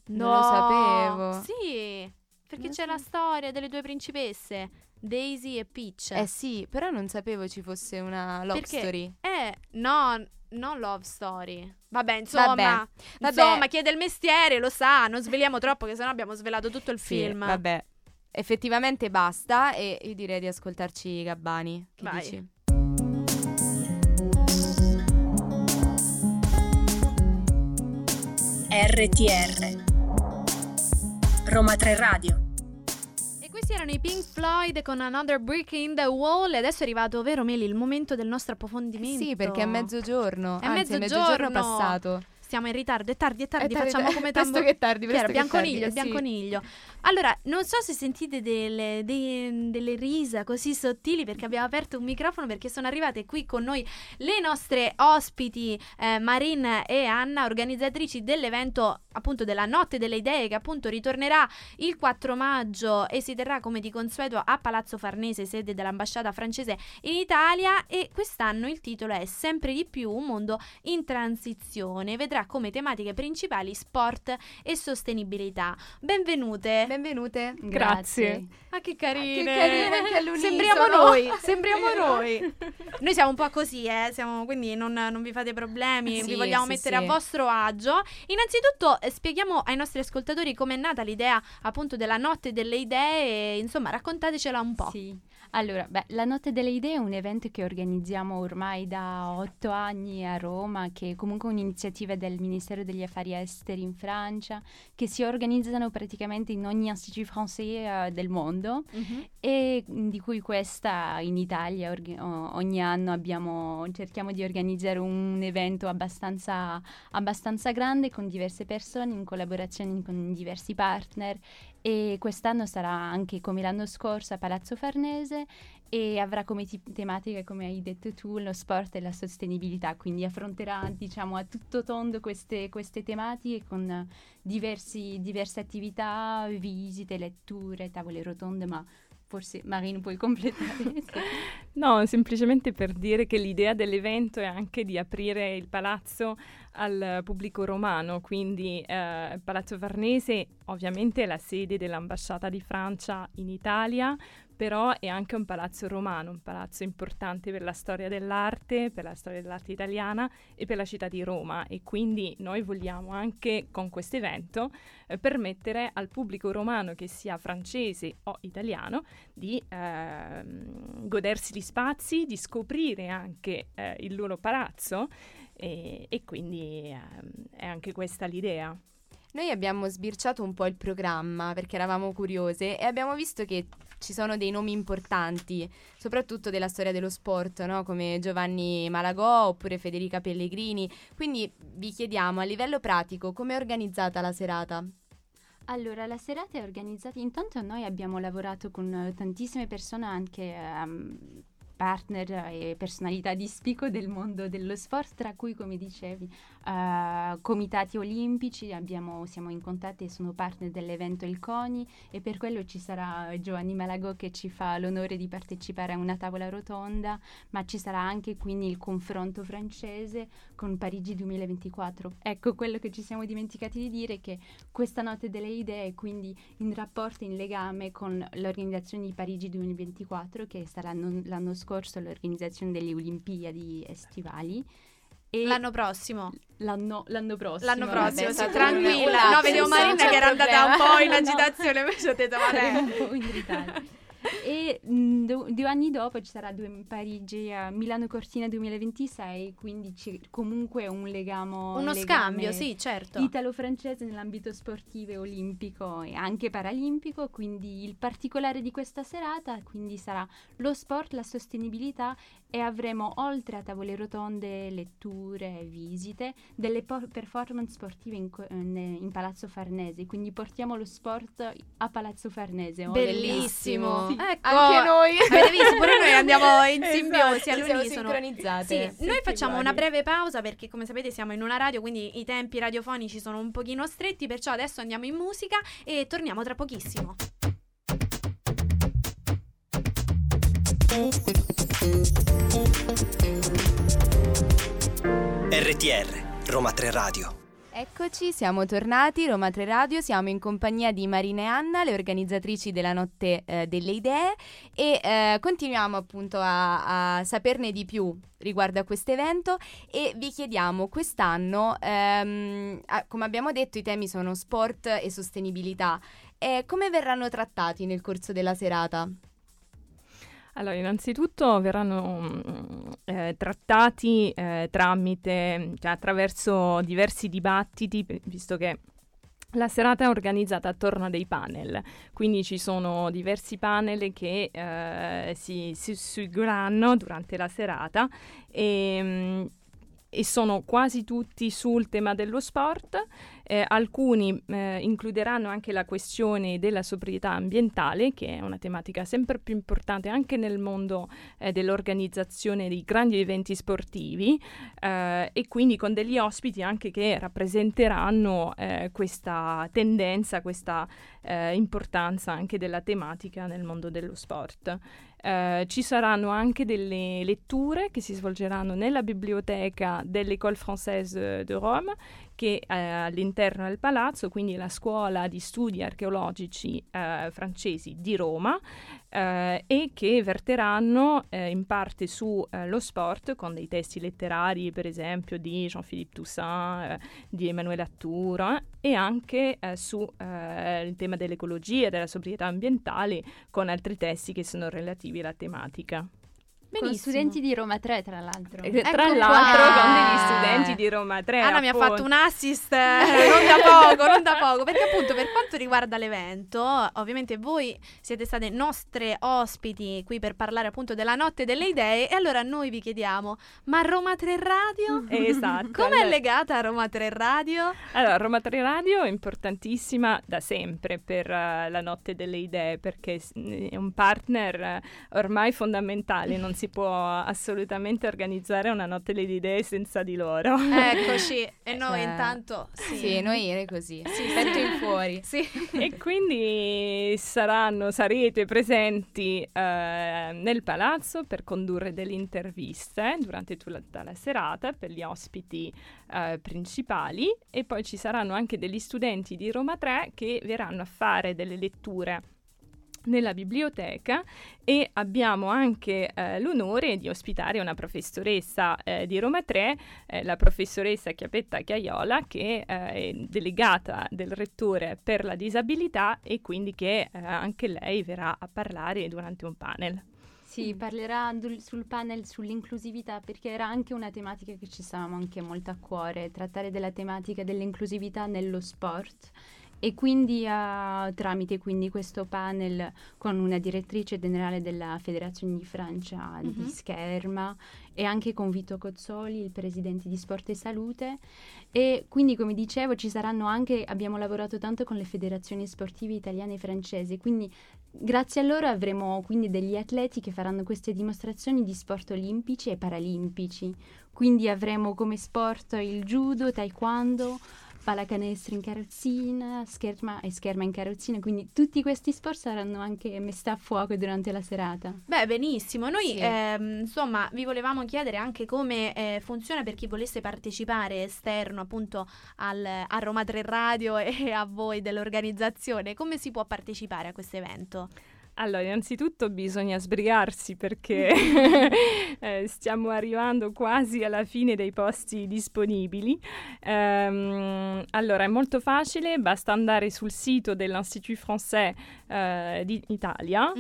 Non lo sapevo. Sì, perché c'è la storia delle due principesse, Daisy e Peach. Però non sapevo ci fosse una love story. Non love story. Vabbè, insomma, chi è del mestiere lo sa, non sveliamo troppo che sennò abbiamo svelato tutto il film. Vabbè. Effettivamente basta, e io direi di ascoltarci Gabbani. Che vai. Dici? RTR Roma Tre Radio. Questi erano i Pink Floyd con Another Brick in the Wall. E adesso è arrivato, vero Meli, il momento del nostro approfondimento. Sì, perché è mezzogiorno passato. Siamo in ritardo, è tardi, facciamo come tanto che tardi. Chiaro, bianconiglio. Allora, non so se sentite delle risa così sottili, perché abbiamo aperto un microfono, perché sono arrivate qui con noi le nostre ospiti, Marine e Anna, organizzatrici dell'evento, appunto, della Notte delle Idee, che appunto ritornerà il 4 maggio e si terrà come di consueto a Palazzo Farnese, sede dell'ambasciata francese in Italia. E quest'anno il titolo è Sempre di più, un mondo in transizione. Vedrà come tematiche principali sport e sostenibilità. Benvenute. Grazie. Ma che carine. Anche Sembriamo noi. Noi siamo un po' così, quindi non vi fate problemi, vi vogliamo mettere a vostro agio. Innanzitutto spieghiamo ai nostri ascoltatori com'è nata l'idea, appunto, della Notte delle Idee, e, insomma, raccontatecela un po'. Sì. Allora, la Notte delle Idee è un evento che organizziamo ormai da 8 anni a Roma, che è comunque un'iniziativa del Ministero degli Affari Esteri in Francia, che si organizzano praticamente in ogni institut français del mondo, e di cui questa in Italia ogni anno cerchiamo di organizzare un evento abbastanza grande, con diverse persone, in collaborazione con diversi partner. E quest'anno sarà anche, come l'anno scorso, a Palazzo Farnese, e avrà come tematica, come hai detto tu, lo sport e la sostenibilità, quindi affronterà, diciamo, a tutto tondo queste tematiche, con diverse attività, visite, letture, tavole rotonde, ma forse Marine puoi completare. No, semplicemente per dire che l'idea dell'evento è anche di aprire il palazzo al pubblico romano, quindi Palazzo Farnese ovviamente è la sede dell'ambasciata di Francia in Italia, però è anche un palazzo romano, un palazzo importante per la storia dell'arte, italiana e per la città di Roma, e quindi noi vogliamo anche con questo evento permettere al pubblico romano, che sia francese o italiano, di godersi gli spazi, di scoprire anche il loro palazzo, e quindi è anche questa l'idea. Noi abbiamo sbirciato un po' il programma perché eravamo curiose e abbiamo visto che ci sono dei nomi importanti, soprattutto della storia dello sport, no? Come Giovanni Malagò oppure Federica Pellegrini. Quindi vi chiediamo, a livello pratico, come è organizzata la serata? Allora, la serata è organizzata... Intanto noi abbiamo lavorato con tantissime persone, anche... partner e personalità di spicco del mondo dello sport, tra cui, come dicevi, comitati olimpici. Siamo in contatto e sono partner dell'evento il CONI, e per quello ci sarà Giovanni Malagò, che ci fa l'onore di partecipare a una tavola rotonda, ma ci sarà anche quindi il confronto francese con Parigi 2024. Ecco, quello che ci siamo dimenticati di dire è che questa Notte delle Idee, quindi in rapporto, in legame con l'organizzazione di Parigi 2024, che sarà l'anno scorso, l'organizzazione delle Olimpiadi estivali. E l'anno prossimo, sì, tranquilla. No, vedevo Marina che era andata un po' in agitazione, invece ho detto vabbè, un po' in ritardo. E 2 anni dopo ci sarà Parigi a Milano Cortina 2026, quindi comunque uno scambio, sì, certo, italo-francese nell'ambito sportivo e olimpico e anche paralimpico. Quindi il particolare di questa serata quindi sarà lo sport, la sostenibilità, e avremo, oltre a tavole rotonde, letture, visite, delle performance sportive in Palazzo Farnese, quindi portiamo lo sport a Palazzo Farnese. Bellissimo. Sì. Ecco, anche noi pure noi andiamo in simbiosi, all'unisono, siamo sincronizzate. Sì, noi facciamo una breve pausa perché, come sapete, siamo in una radio, quindi i tempi radiofonici sono un pochino stretti, perciò adesso andiamo in musica e torniamo tra pochissimo. RTR Roma Tre Radio. Eccoci, siamo tornati, Roma Tre Radio, siamo in compagnia di Marina e Anna, le organizzatrici della Notte delle Idee, e continuiamo appunto a saperne di più riguardo a questo evento, e vi chiediamo, quest'anno, come abbiamo detto, i temi sono sport e sostenibilità, come verranno trattati nel corso della serata? Allora, innanzitutto verranno trattati tramite, cioè attraverso diversi dibattiti, visto che la serata è organizzata attorno a dei panel, quindi ci sono diversi panel che si seguiranno durante la serata e sono quasi tutti sul tema dello sport. Alcuni includeranno anche la questione della sobrietà ambientale, che è una tematica sempre più importante anche nel mondo dell'organizzazione dei grandi eventi sportivi, e quindi con degli ospiti anche che rappresenteranno questa tendenza, questa importanza anche della tematica nel mondo dello sport. Ci saranno anche delle letture che si svolgeranno nella biblioteca dell'École Française de Rome, che all'interno del palazzo, quindi la scuola di studi archeologici francesi di Roma, e che verteranno in parte su lo sport, con dei testi letterari per esempio di Jean-Philippe Toussaint, di Emmanuel Attura, e anche su il tema dell'ecologia e della sobrietà ambientale, con altri testi che sono relativi alla tematica. Benissimo. Con studenti di Roma 3, tra l'altro. Con degli studenti di Roma 3. Anna mi ha fatto un assist non da poco, perché appunto per quanto riguarda l'evento, ovviamente voi siete state nostre ospiti qui per parlare appunto della Notte delle Idee, e allora noi vi chiediamo, ma Roma 3 Radio? Esatto. Com'è legata a Roma 3 Radio? Allora, Roma 3 Radio è importantissima da sempre per la Notte delle Idee, perché è un partner ormai fondamentale, non si può assolutamente organizzare una Notte delle Idee senza di loro. Eccoci, e noi intanto sì, noi era così, sì, sento in fuori, sì. E quindi sarete presenti nel palazzo per condurre delle interviste durante tutta la serata per gli ospiti principali, e poi ci saranno anche degli studenti di Roma 3 che verranno a fare delle letture nella biblioteca, e abbiamo anche l'onore di ospitare una professoressa di Roma 3, la professoressa Chiappetta Chiaiola, che è delegata del rettore per la disabilità, e quindi che anche lei verrà a parlare durante un panel. Sì, parlerà sul panel sull'inclusività, perché era anche una tematica che ci stavamo anche molto a cuore, trattare della tematica dell'inclusività nello sport. E quindi tramite quindi questo panel con una direttrice generale della Federazione di Francia di scherma, e anche con Vito Cozzoli, il presidente di Sport e Salute. E quindi, come dicevo, ci saranno anche, abbiamo lavorato tanto con le federazioni sportive italiane e francesi, quindi grazie a loro avremo quindi degli atleti che faranno queste dimostrazioni di sport olimpici e paralimpici. Quindi avremo come sport il judo, taekwondo, pallacanestro in carrozzina, scherma in carrozzina, quindi tutti questi sport saranno anche messi a fuoco durante la serata. Beh, benissimo. Noi sì. Insomma, vi volevamo chiedere anche come funziona per chi volesse partecipare esterno appunto a Roma 3 Radio e a voi dell'organizzazione. Come si può partecipare a questo evento? Allora, innanzitutto bisogna sbrigarsi, perché stiamo arrivando quasi alla fine dei posti disponibili. Allora, è molto facile, basta andare sul sito dell'Institut Français d'Italia,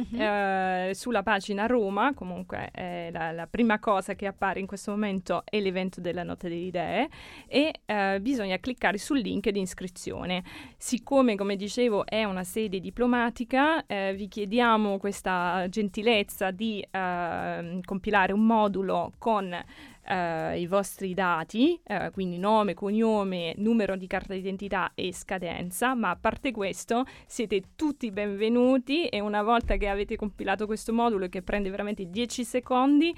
sulla pagina Roma, comunque la prima cosa che appare in questo momento è l'evento della Notte delle Idee, e bisogna cliccare sul link di iscrizione. Siccome, come dicevo, è una sede diplomatica, vi chiediamo questa gentilezza di compilare un modulo con i vostri dati, quindi nome, cognome, numero di carta d'identità e scadenza, ma a parte questo siete tutti benvenuti, e una volta che avete compilato questo modulo, che prende veramente 10 secondi,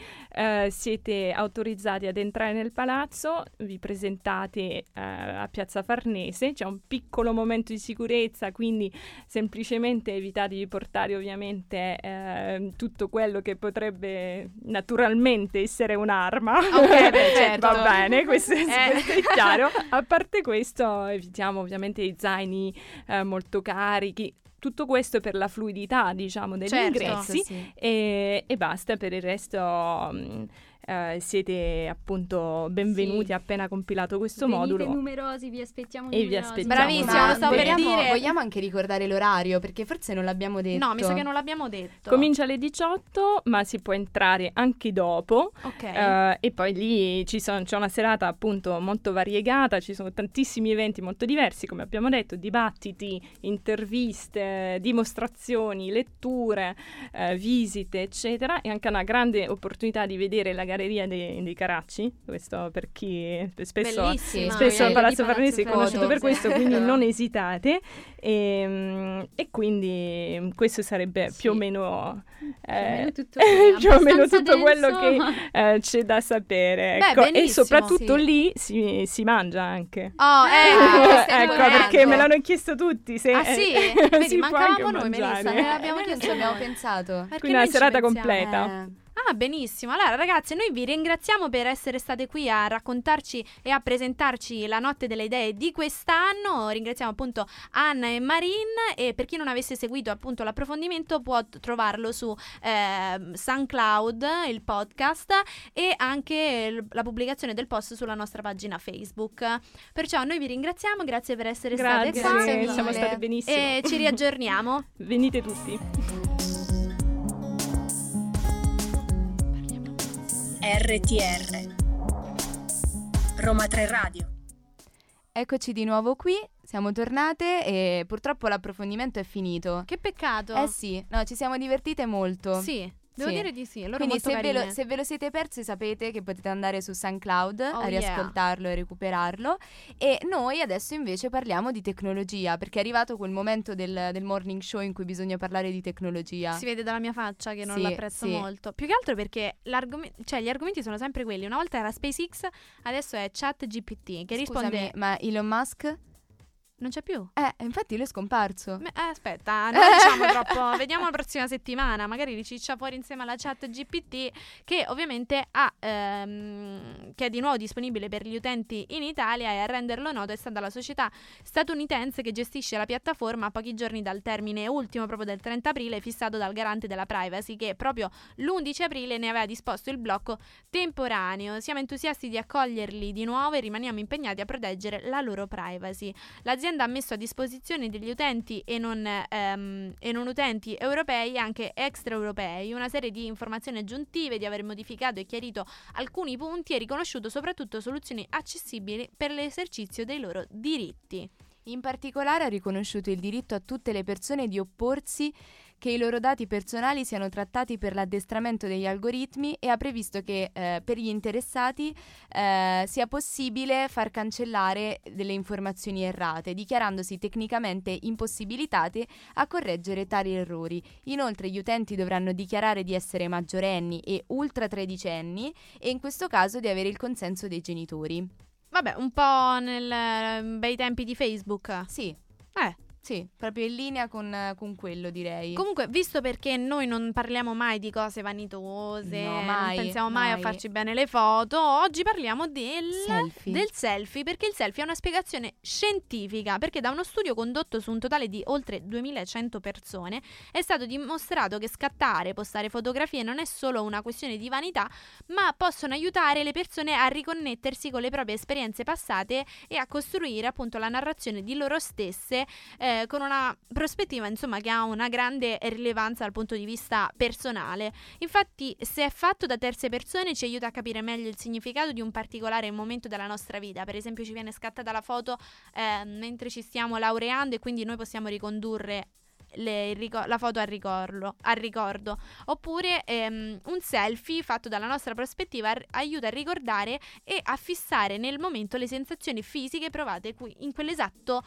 siete autorizzati ad entrare nel palazzo, vi presentate a Piazza Farnese, c'è un piccolo momento di sicurezza, quindi semplicemente evitate di portare ovviamente tutto quello che potrebbe naturalmente essere un'arma. Ok, beh, certo. Va bene, questo è chiaro. A parte questo, evitiamo ovviamente i zaini molto carichi. Tutto questo per la fluidità, diciamo, degli ingressi, e basta. Per il resto siete appunto benvenuti, sì, appena compilato questo modulo. Siete numerosi, vi aspettiamo numerosi. Bravissimo, lo stavo per dire. Vogliamo anche ricordare l'orario, perché forse non l'abbiamo detto. No, mi sa che non l'abbiamo detto. Comincia alle 18, ma si può entrare anche dopo. Ok. E poi lì c'è una serata appunto molto variegata, ci sono tantissimi eventi molto diversi, come abbiamo detto, dibattiti, interviste, dimostrazioni, letture, visite, eccetera, e anche una grande opportunità di vedere la galleria dei Caracci, questo per chi spesso al Palazzo Farnese è conosciuto per questo, quindi non esitate, e quindi questo sarebbe più o meno tutto quello che c'è da sapere. Beh, e soprattutto lì si mangia anche. Perché me l'hanno chiesto tutti se vedi, mancavamo noi, Melissa, abbiamo pensato, quindi una serata completa. Ah, benissimo. Allora ragazzi, noi vi ringraziamo per essere state qui a raccontarci e a presentarci la Notte delle Idee di quest'anno. Ringraziamo appunto Anna e Marin, e per chi non avesse seguito appunto l'approfondimento può trovarlo su SoundCloud, il podcast, e anche la pubblicazione del post sulla nostra pagina Facebook. Perciò noi vi ringraziamo, grazie per essere state qui. Siamo state benissimo e ci riaggiorniamo. Venite tutti. RTR Roma Tre Radio. Eccoci di nuovo qui, siamo tornate e purtroppo l'approfondimento è finito. Che peccato. Eh sì, no, ci siamo divertite molto. Sì. Devo dire di sì, loro quindi molto carine. Quindi se ve lo siete persi, sapete che potete andare su SoundCloud a riascoltarlo e recuperarlo. E noi adesso invece parliamo di tecnologia, perché è arrivato quel momento del morning show in cui bisogna parlare di tecnologia. Si vede dalla mia faccia che non l'apprezzo molto. Più che altro perché gli argomenti sono sempre quelli. Una volta era SpaceX, adesso è ChatGPT che risponde... ma Elon Musk... non c'è più. Infatti lui è scomparso. Aspetta, non diciamo troppo. Vediamo la prossima settimana. Magari riciccia fuori insieme alla ChatGPT, che ovviamente che è di nuovo disponibile per gli utenti in Italia, e a renderlo noto è stata la società statunitense che gestisce la piattaforma, a pochi giorni dal termine ultimo, proprio del 30 aprile, fissato dal garante della privacy, che proprio l'11 aprile ne aveva disposto il blocco temporaneo. Siamo entusiasti di accoglierli di nuovo e rimaniamo impegnati a proteggere la loro privacy. L'azienda ha messo a disposizione degli utenti e non utenti europei e anche extraeuropei una serie di informazioni aggiuntive, di aver modificato e chiarito alcuni punti e riconosciuto soprattutto soluzioni accessibili per l'esercizio dei loro diritti. In particolare ha riconosciuto il diritto a tutte le persone di opporsi che i loro dati personali siano trattati per l'addestramento degli algoritmi, e ha previsto che per gli interessati sia possibile far cancellare delle informazioni errate, dichiarandosi tecnicamente impossibilitate a correggere tali errori. Inoltre gli utenti dovranno dichiarare di essere maggiorenni e ultra tredicenni, e in questo caso di avere il consenso dei genitori. Vabbè, un po' bei tempi di Facebook. Sì. Sì, proprio in linea con quello, direi. Comunque, visto perché noi non parliamo mai di cose vanitose, no, mai, non pensiamo mai a farci bene le foto, oggi parliamo del selfie, perché il selfie ha una spiegazione scientifica, perché da uno studio condotto su un totale di oltre 2100 persone è stato dimostrato che scattare, postare fotografie non è solo una questione di vanità, ma possono aiutare le persone a riconnettersi con le proprie esperienze passate e a costruire appunto la narrazione di loro stesse, con una prospettiva insomma che ha una grande rilevanza dal punto di vista personale. Infatti, se è fatto da terze persone, ci aiuta a capire meglio il significato di un particolare momento della nostra vita. Per esempio, ci viene scattata la foto mentre ci stiamo laureando, e quindi noi possiamo ricondurre la foto al ricordo. Oppure un selfie fatto dalla nostra prospettiva aiuta a ricordare e a fissare nel momento le sensazioni fisiche provate in quell'esatto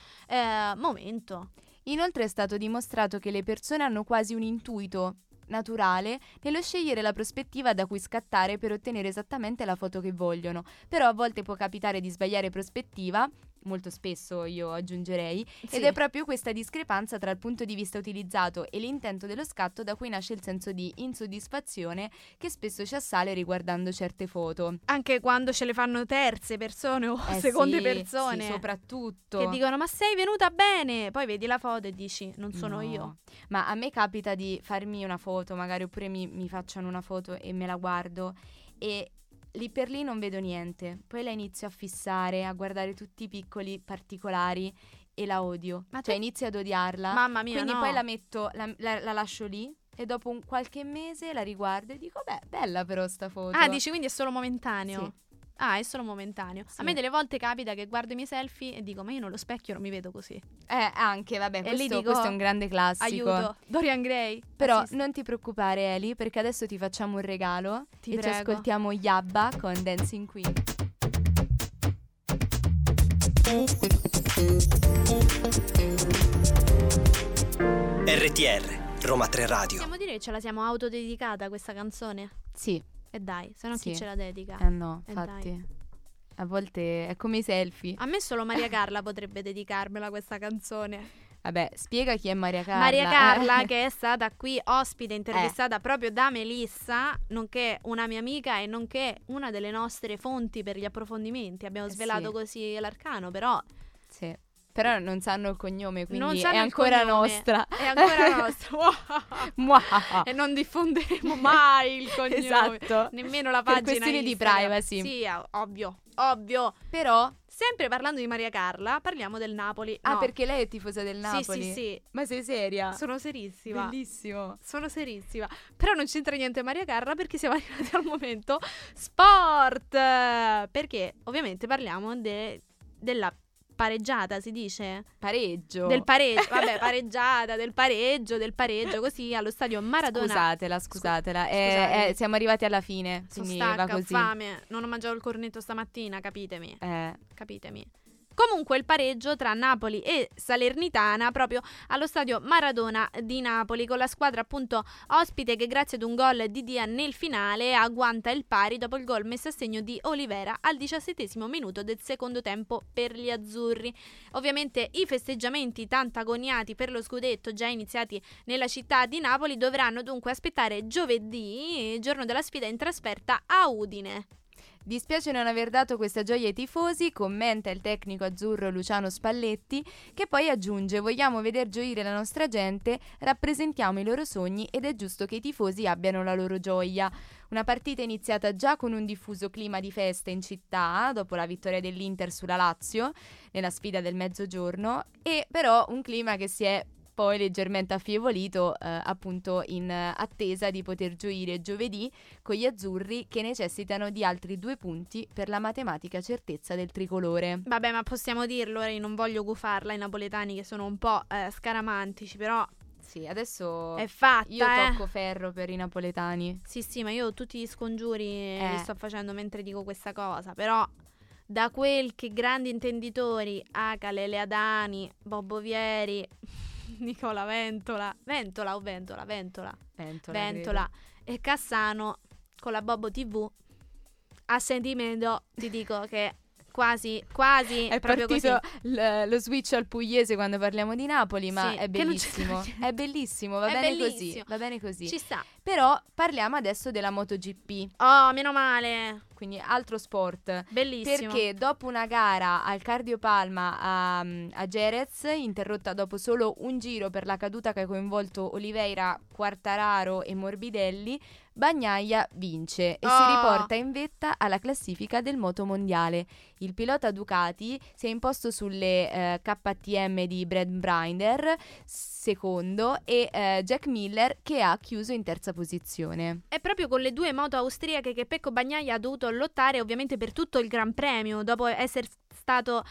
momento. Inoltre è stato dimostrato che le persone hanno quasi un intuito naturale nello scegliere la prospettiva da cui scattare per ottenere esattamente la foto che vogliono. Però a volte può capitare di sbagliare prospettiva, molto spesso io aggiungerei, ed è proprio questa discrepanza tra il punto di vista utilizzato e l'intento dello scatto da cui nasce il senso di insoddisfazione che spesso ci assale riguardando certe foto. Anche quando ce le fanno terze persone o seconde persone, soprattutto, che dicono "ma sei venuta bene", poi vedi la foto e dici "non sono io". Ma a me capita di farmi una foto, magari, oppure mi facciano una foto e me la guardo, e lì per lì non vedo niente, poi la inizio a fissare, a guardare tutti i piccoli particolari e la odio. Ma cioè inizio ad odiarla. Mamma mia, quindi no. Poi la metto, la lascio lì e dopo un qualche mese la riguardo e dico, beh, bella però sta foto. Ah, dici quindi è solo momentaneo? Sì. Ah, è solo momentaneo, sì. A me delle volte capita che guardo i miei selfie e dico, ma io nello specchio non mi vedo così. Anche, vabbè, questo è un grande classico. Aiuto, Dorian Gray. Però sì. Non ti preoccupare, Eli, perché adesso ti facciamo un regalo. Ti prego. Ci ascoltiamo Yabba con Dancing Queen. RTR, Roma 3 Radio. Possiamo dire che ce la siamo autodedicata questa canzone? Sì. E dai, se no sì. Chi ce la dedica? No, infatti dai. A volte è come i selfie. A me solo Maria Carla potrebbe dedicarmela questa canzone. Vabbè, spiega chi è Maria Carla. Maria Carla che è stata qui ospite, intervistata proprio da Melissa, nonché una mia amica e nonché una delle nostre fonti per gli approfondimenti. Abbiamo svelato così l'arcano, però... Sì. Però non sanno il cognome, quindi è ancora nostra. È ancora nostra. Wow. E non diffonderemo mai il cognome. Esatto. Nemmeno la pagina per questioni Instagram. Di privacy. Sì, ovvio. Però, sempre parlando di Maria Carla, parliamo del Napoli. Ah, no. Perché lei è tifosa del Napoli? Sì. Ma sei seria? Sono serissima. Bellissimo. Però non c'entra niente Maria Carla perché siamo arrivati al momento sport. Perché ovviamente parliamo della pareggiata, si dice? Pareggio. Del pareggio, vabbè, pareggiata, del pareggio, così allo stadio Maradona. Scusatela. Siamo arrivati alla fine, sono stacca, va così. Fame, non ho mangiato il cornetto stamattina, capitemi. Comunque il pareggio tra Napoli e Salernitana proprio allo stadio Maradona di Napoli, con la squadra appunto ospite che grazie ad un gol di Dia nel finale agguanta il pari dopo il gol messo a segno di Olivera al 17° minuto del secondo tempo per gli azzurri. Ovviamente i festeggiamenti tanto agoniati per lo scudetto già iniziati nella città di Napoli dovranno dunque aspettare giovedì, giorno della sfida in trasferta a Udine. Dispiace non aver dato questa gioia ai tifosi, commenta il tecnico azzurro Luciano Spalletti, che poi aggiunge: vogliamo veder gioire la nostra gente, rappresentiamo i loro sogni ed è giusto che i tifosi abbiano la loro gioia. Una partita iniziata già con un diffuso clima di festa in città, dopo la vittoria dell'Inter sulla Lazio, nella sfida del mezzogiorno, e però un clima che si è poi leggermente affievolito appunto in attesa di poter gioire giovedì con gli azzurri che necessitano di altri 2 punti per la matematica certezza del tricolore. Vabbè, ma possiamo dirlo, io non voglio gufarla ai napoletani che sono un po' scaramantici, però... Sì, adesso è fatta, io tocco ferro per i napoletani. Sì, ma io tutti gli scongiuri li sto facendo mentre dico questa cosa, però... Da quel che grandi intenditori, Acale, Leadani, Bobbo Vieri... Nicola Ventola e Cassano con la Bobo TV, a sentimento ti dico che quasi è proprio partito così. Lo switch al pugliese quando parliamo di Napoli, ma sì, è bellissimo, va bene così. Ci sta. Però parliamo adesso della MotoGP. Oh, meno male. Quindi altro sport. Bellissimo. Perché dopo una gara al Cardiopalma a Jerez, interrotta dopo solo un giro per la caduta che ha coinvolto Oliveira, Quartararo e Morbidelli, Bagnaia vince e si riporta in vetta alla classifica del motomondiale. Il pilota Ducati si è imposto sulle KTM di Brad Binder, secondo, e Jack Miller che ha chiuso in terza posizione. È proprio con le 2 moto austriache che Pecco Bagnaia ha dovuto lottare ovviamente per tutto il Gran Premio. Dopo essere stato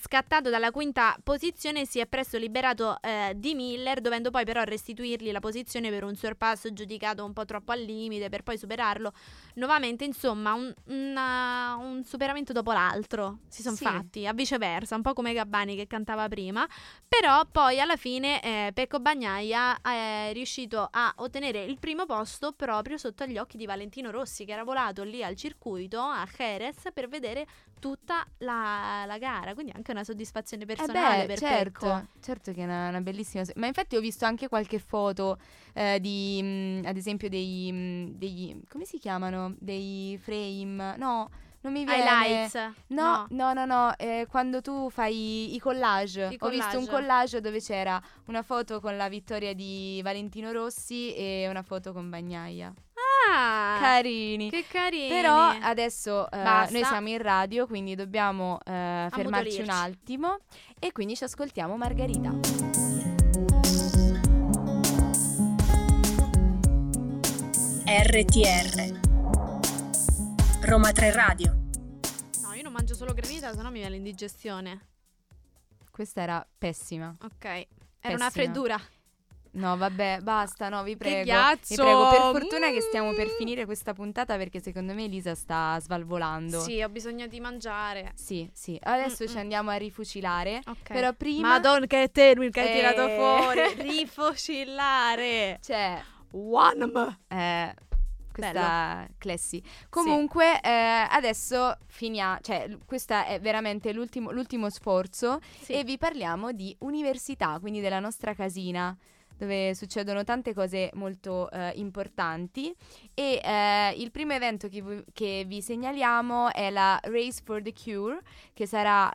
scattato dalla quinta posizione si è presto liberato di Miller, dovendo poi però restituirgli la posizione per un sorpasso giudicato un po' troppo al limite per poi superarlo nuovamente. Insomma un superamento dopo l'altro si sono fatti a viceversa, un po' come Gabbani che cantava prima, però poi alla fine Pecco Bagnaia è riuscito a ottenere il primo posto proprio sotto agli occhi di Valentino Rossi, che era volato lì al circuito a Jerez per vedere tutta la gara, quindi anche una soddisfazione personale per certo, Pecco. Certo che è una bellissima, ma infatti ho visto anche qualche foto di ad esempio degli come si chiamano? Dei frame, no, non mi viene. Highlights. No. Quando tu fai i collage. Ho visto un collage dove c'era una foto con la vittoria di Valentino Rossi e una foto con Bagnaia. Ah, carini. Che carini. Però adesso noi siamo in radio, quindi dobbiamo fermarci un attimo e quindi ci ascoltiamo Margherita. RTR Roma 3 Radio. No, io non mangio solo granita, sennò mi viene l'indigestione. Questa era pessima. Ok, era pessima. Una freddura. No, vabbè, basta, no, vi prego. Che ghiaccio! Vi prego, per fortuna che stiamo per finire questa puntata, perché secondo me Elisa sta svalvolando. Sì, ho bisogno di mangiare. Sì, sì, adesso ci andiamo a rifucilare. Okay. Però prima... Madonna, che te lui che hai tirato fuori. Rifucilare. Cioè one. Questa classy. Comunque sì. Adesso cioè questa è veramente l'ultimo sforzo, sì. E vi parliamo di università, quindi della nostra casina, dove succedono tante cose molto importanti. E il primo evento che vi segnaliamo è la Race for the Cure, che sarà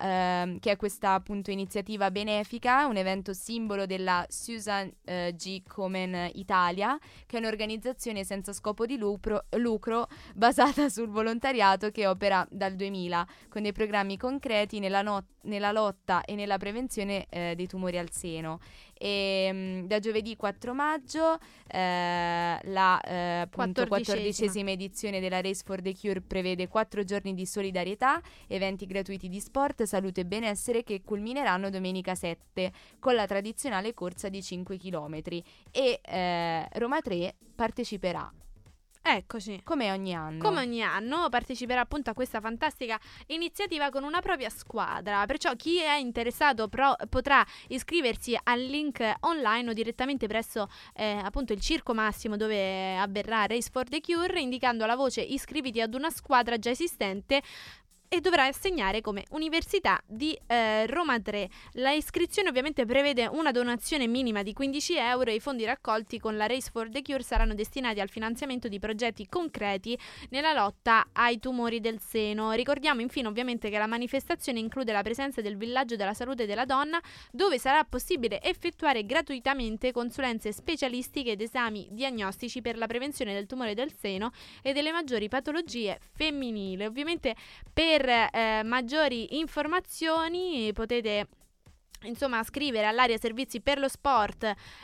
che è questa appunto iniziativa benefica, un evento simbolo della Susan G. Komen Italia, che è un'organizzazione senza scopo di lucro basata sul volontariato, che opera dal 2000 con dei programmi concreti nella lotta e nella prevenzione dei tumori al seno. E da giovedì 4 maggio la appunto 14ª edizione della Race for the Cure prevede 4 giorni di solidarietà, eventi gratuiti di sport, salute e benessere, che culmineranno domenica 7 con la tradizionale corsa di 5 chilometri. E Roma 3 parteciperà. Eccoci. Come ogni anno parteciperà appunto a questa fantastica iniziativa con una propria squadra. Perciò chi è interessato potrà iscriversi al link online o direttamente presso appunto il Circo Massimo, dove avverrà Race for the Cure, indicando la voce iscriviti ad una squadra già esistente, e dovrà assegnare come Università di Roma 3. La iscrizione ovviamente prevede una donazione minima di €15 e i fondi raccolti con la Race for the Cure saranno destinati al finanziamento di progetti concreti nella lotta ai tumori del seno. Ricordiamo infine ovviamente che la manifestazione include la presenza del Villaggio della Salute della Donna, dove sarà possibile effettuare gratuitamente consulenze specialistiche ed esami diagnostici per la prevenzione del tumore del seno e delle maggiori patologie femminili. Ovviamente per maggiori informazioni potete scrivere all'area servizi per lo sport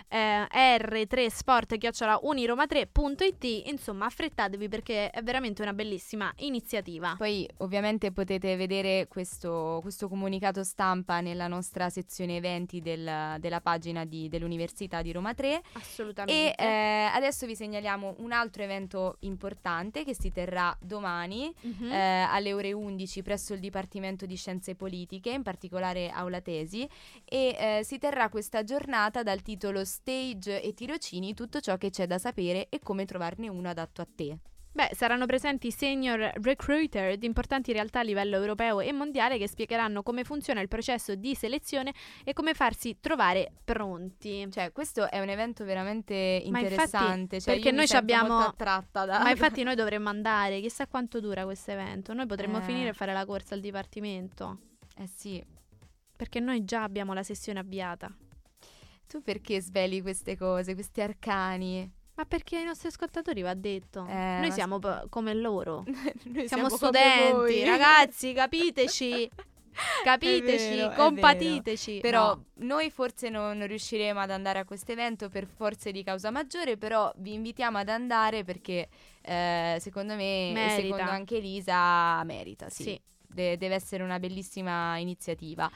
r3sport@uniroma3.it. Affrettatevi, perché è veramente una bellissima iniziativa. Poi ovviamente potete vedere questo comunicato stampa nella nostra sezione eventi della pagina dell'Università di Roma 3. Assolutamente. E adesso vi segnaliamo un altro evento importante che si terrà domani alle ore 11 presso il Dipartimento di Scienze Politiche, in particolare Aula Tesi. E si terrà questa giornata dal titolo Stage e tirocini, tutto ciò che c'è da sapere e come trovarne uno adatto a te. Beh, saranno presenti senior recruiter di importanti realtà a livello europeo e mondiale, che spiegheranno come funziona il processo di selezione e come farsi trovare pronti. Cioè, questo è un evento veramente interessante. Infatti, perché noi ci abbiamo molto attratta da... Ma infatti noi dovremmo andare, chissà quanto dura questo evento. Noi potremmo finire a fare la corsa al dipartimento. Eh sì, perché noi già abbiamo la sessione avviata. Tu perché sveli queste cose, questi arcani? Ma perché ai nostri ascoltatori va detto. Noi siamo come loro. Noi siamo studenti, ragazzi, capiteci, vero, compatiteci. Però noi forse non riusciremo ad andare a questo evento per forze di causa maggiore, però vi invitiamo ad andare, perché secondo me merita. E secondo anche Elisa merita, sì. Deve essere una bellissima iniziativa.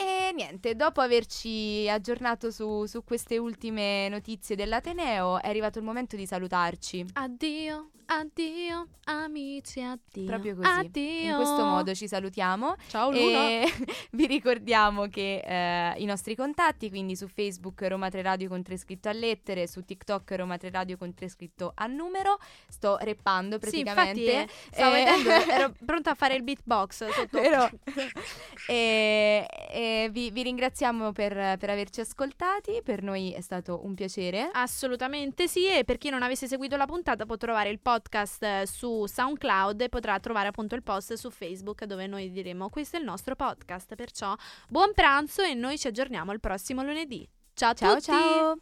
E niente, dopo averci aggiornato su queste ultime notizie dell'Ateneo, è arrivato il momento di salutarci. Addio, addio, amici, addio. Proprio così, addio. In questo modo ci salutiamo. Ciao Luna. E vi ricordiamo che i nostri contatti, quindi su Facebook Roma 3 Radio con 3 scritto a lettere, su TikTok Roma 3 Radio con 3 scritto a numero. Sto reppando praticamente. Sì, infatti, stavo vedendo, ero pronta a fare il beatbox sotto. Però... Vi ringraziamo per averci ascoltati. Per noi è stato un piacere. Assolutamente sì. E per chi non avesse seguito la puntata può trovare il podcast su SoundCloud e potrà trovare appunto il post su Facebook, dove noi diremo questo è il nostro podcast. Perciò buon pranzo e noi ci aggiorniamo il prossimo lunedì. Ciao a tutti. Ciao.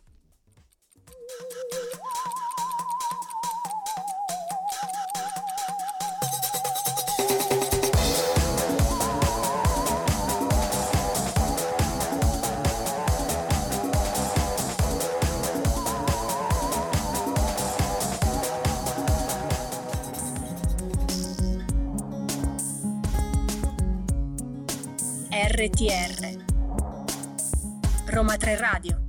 RTR Roma Tre Radio.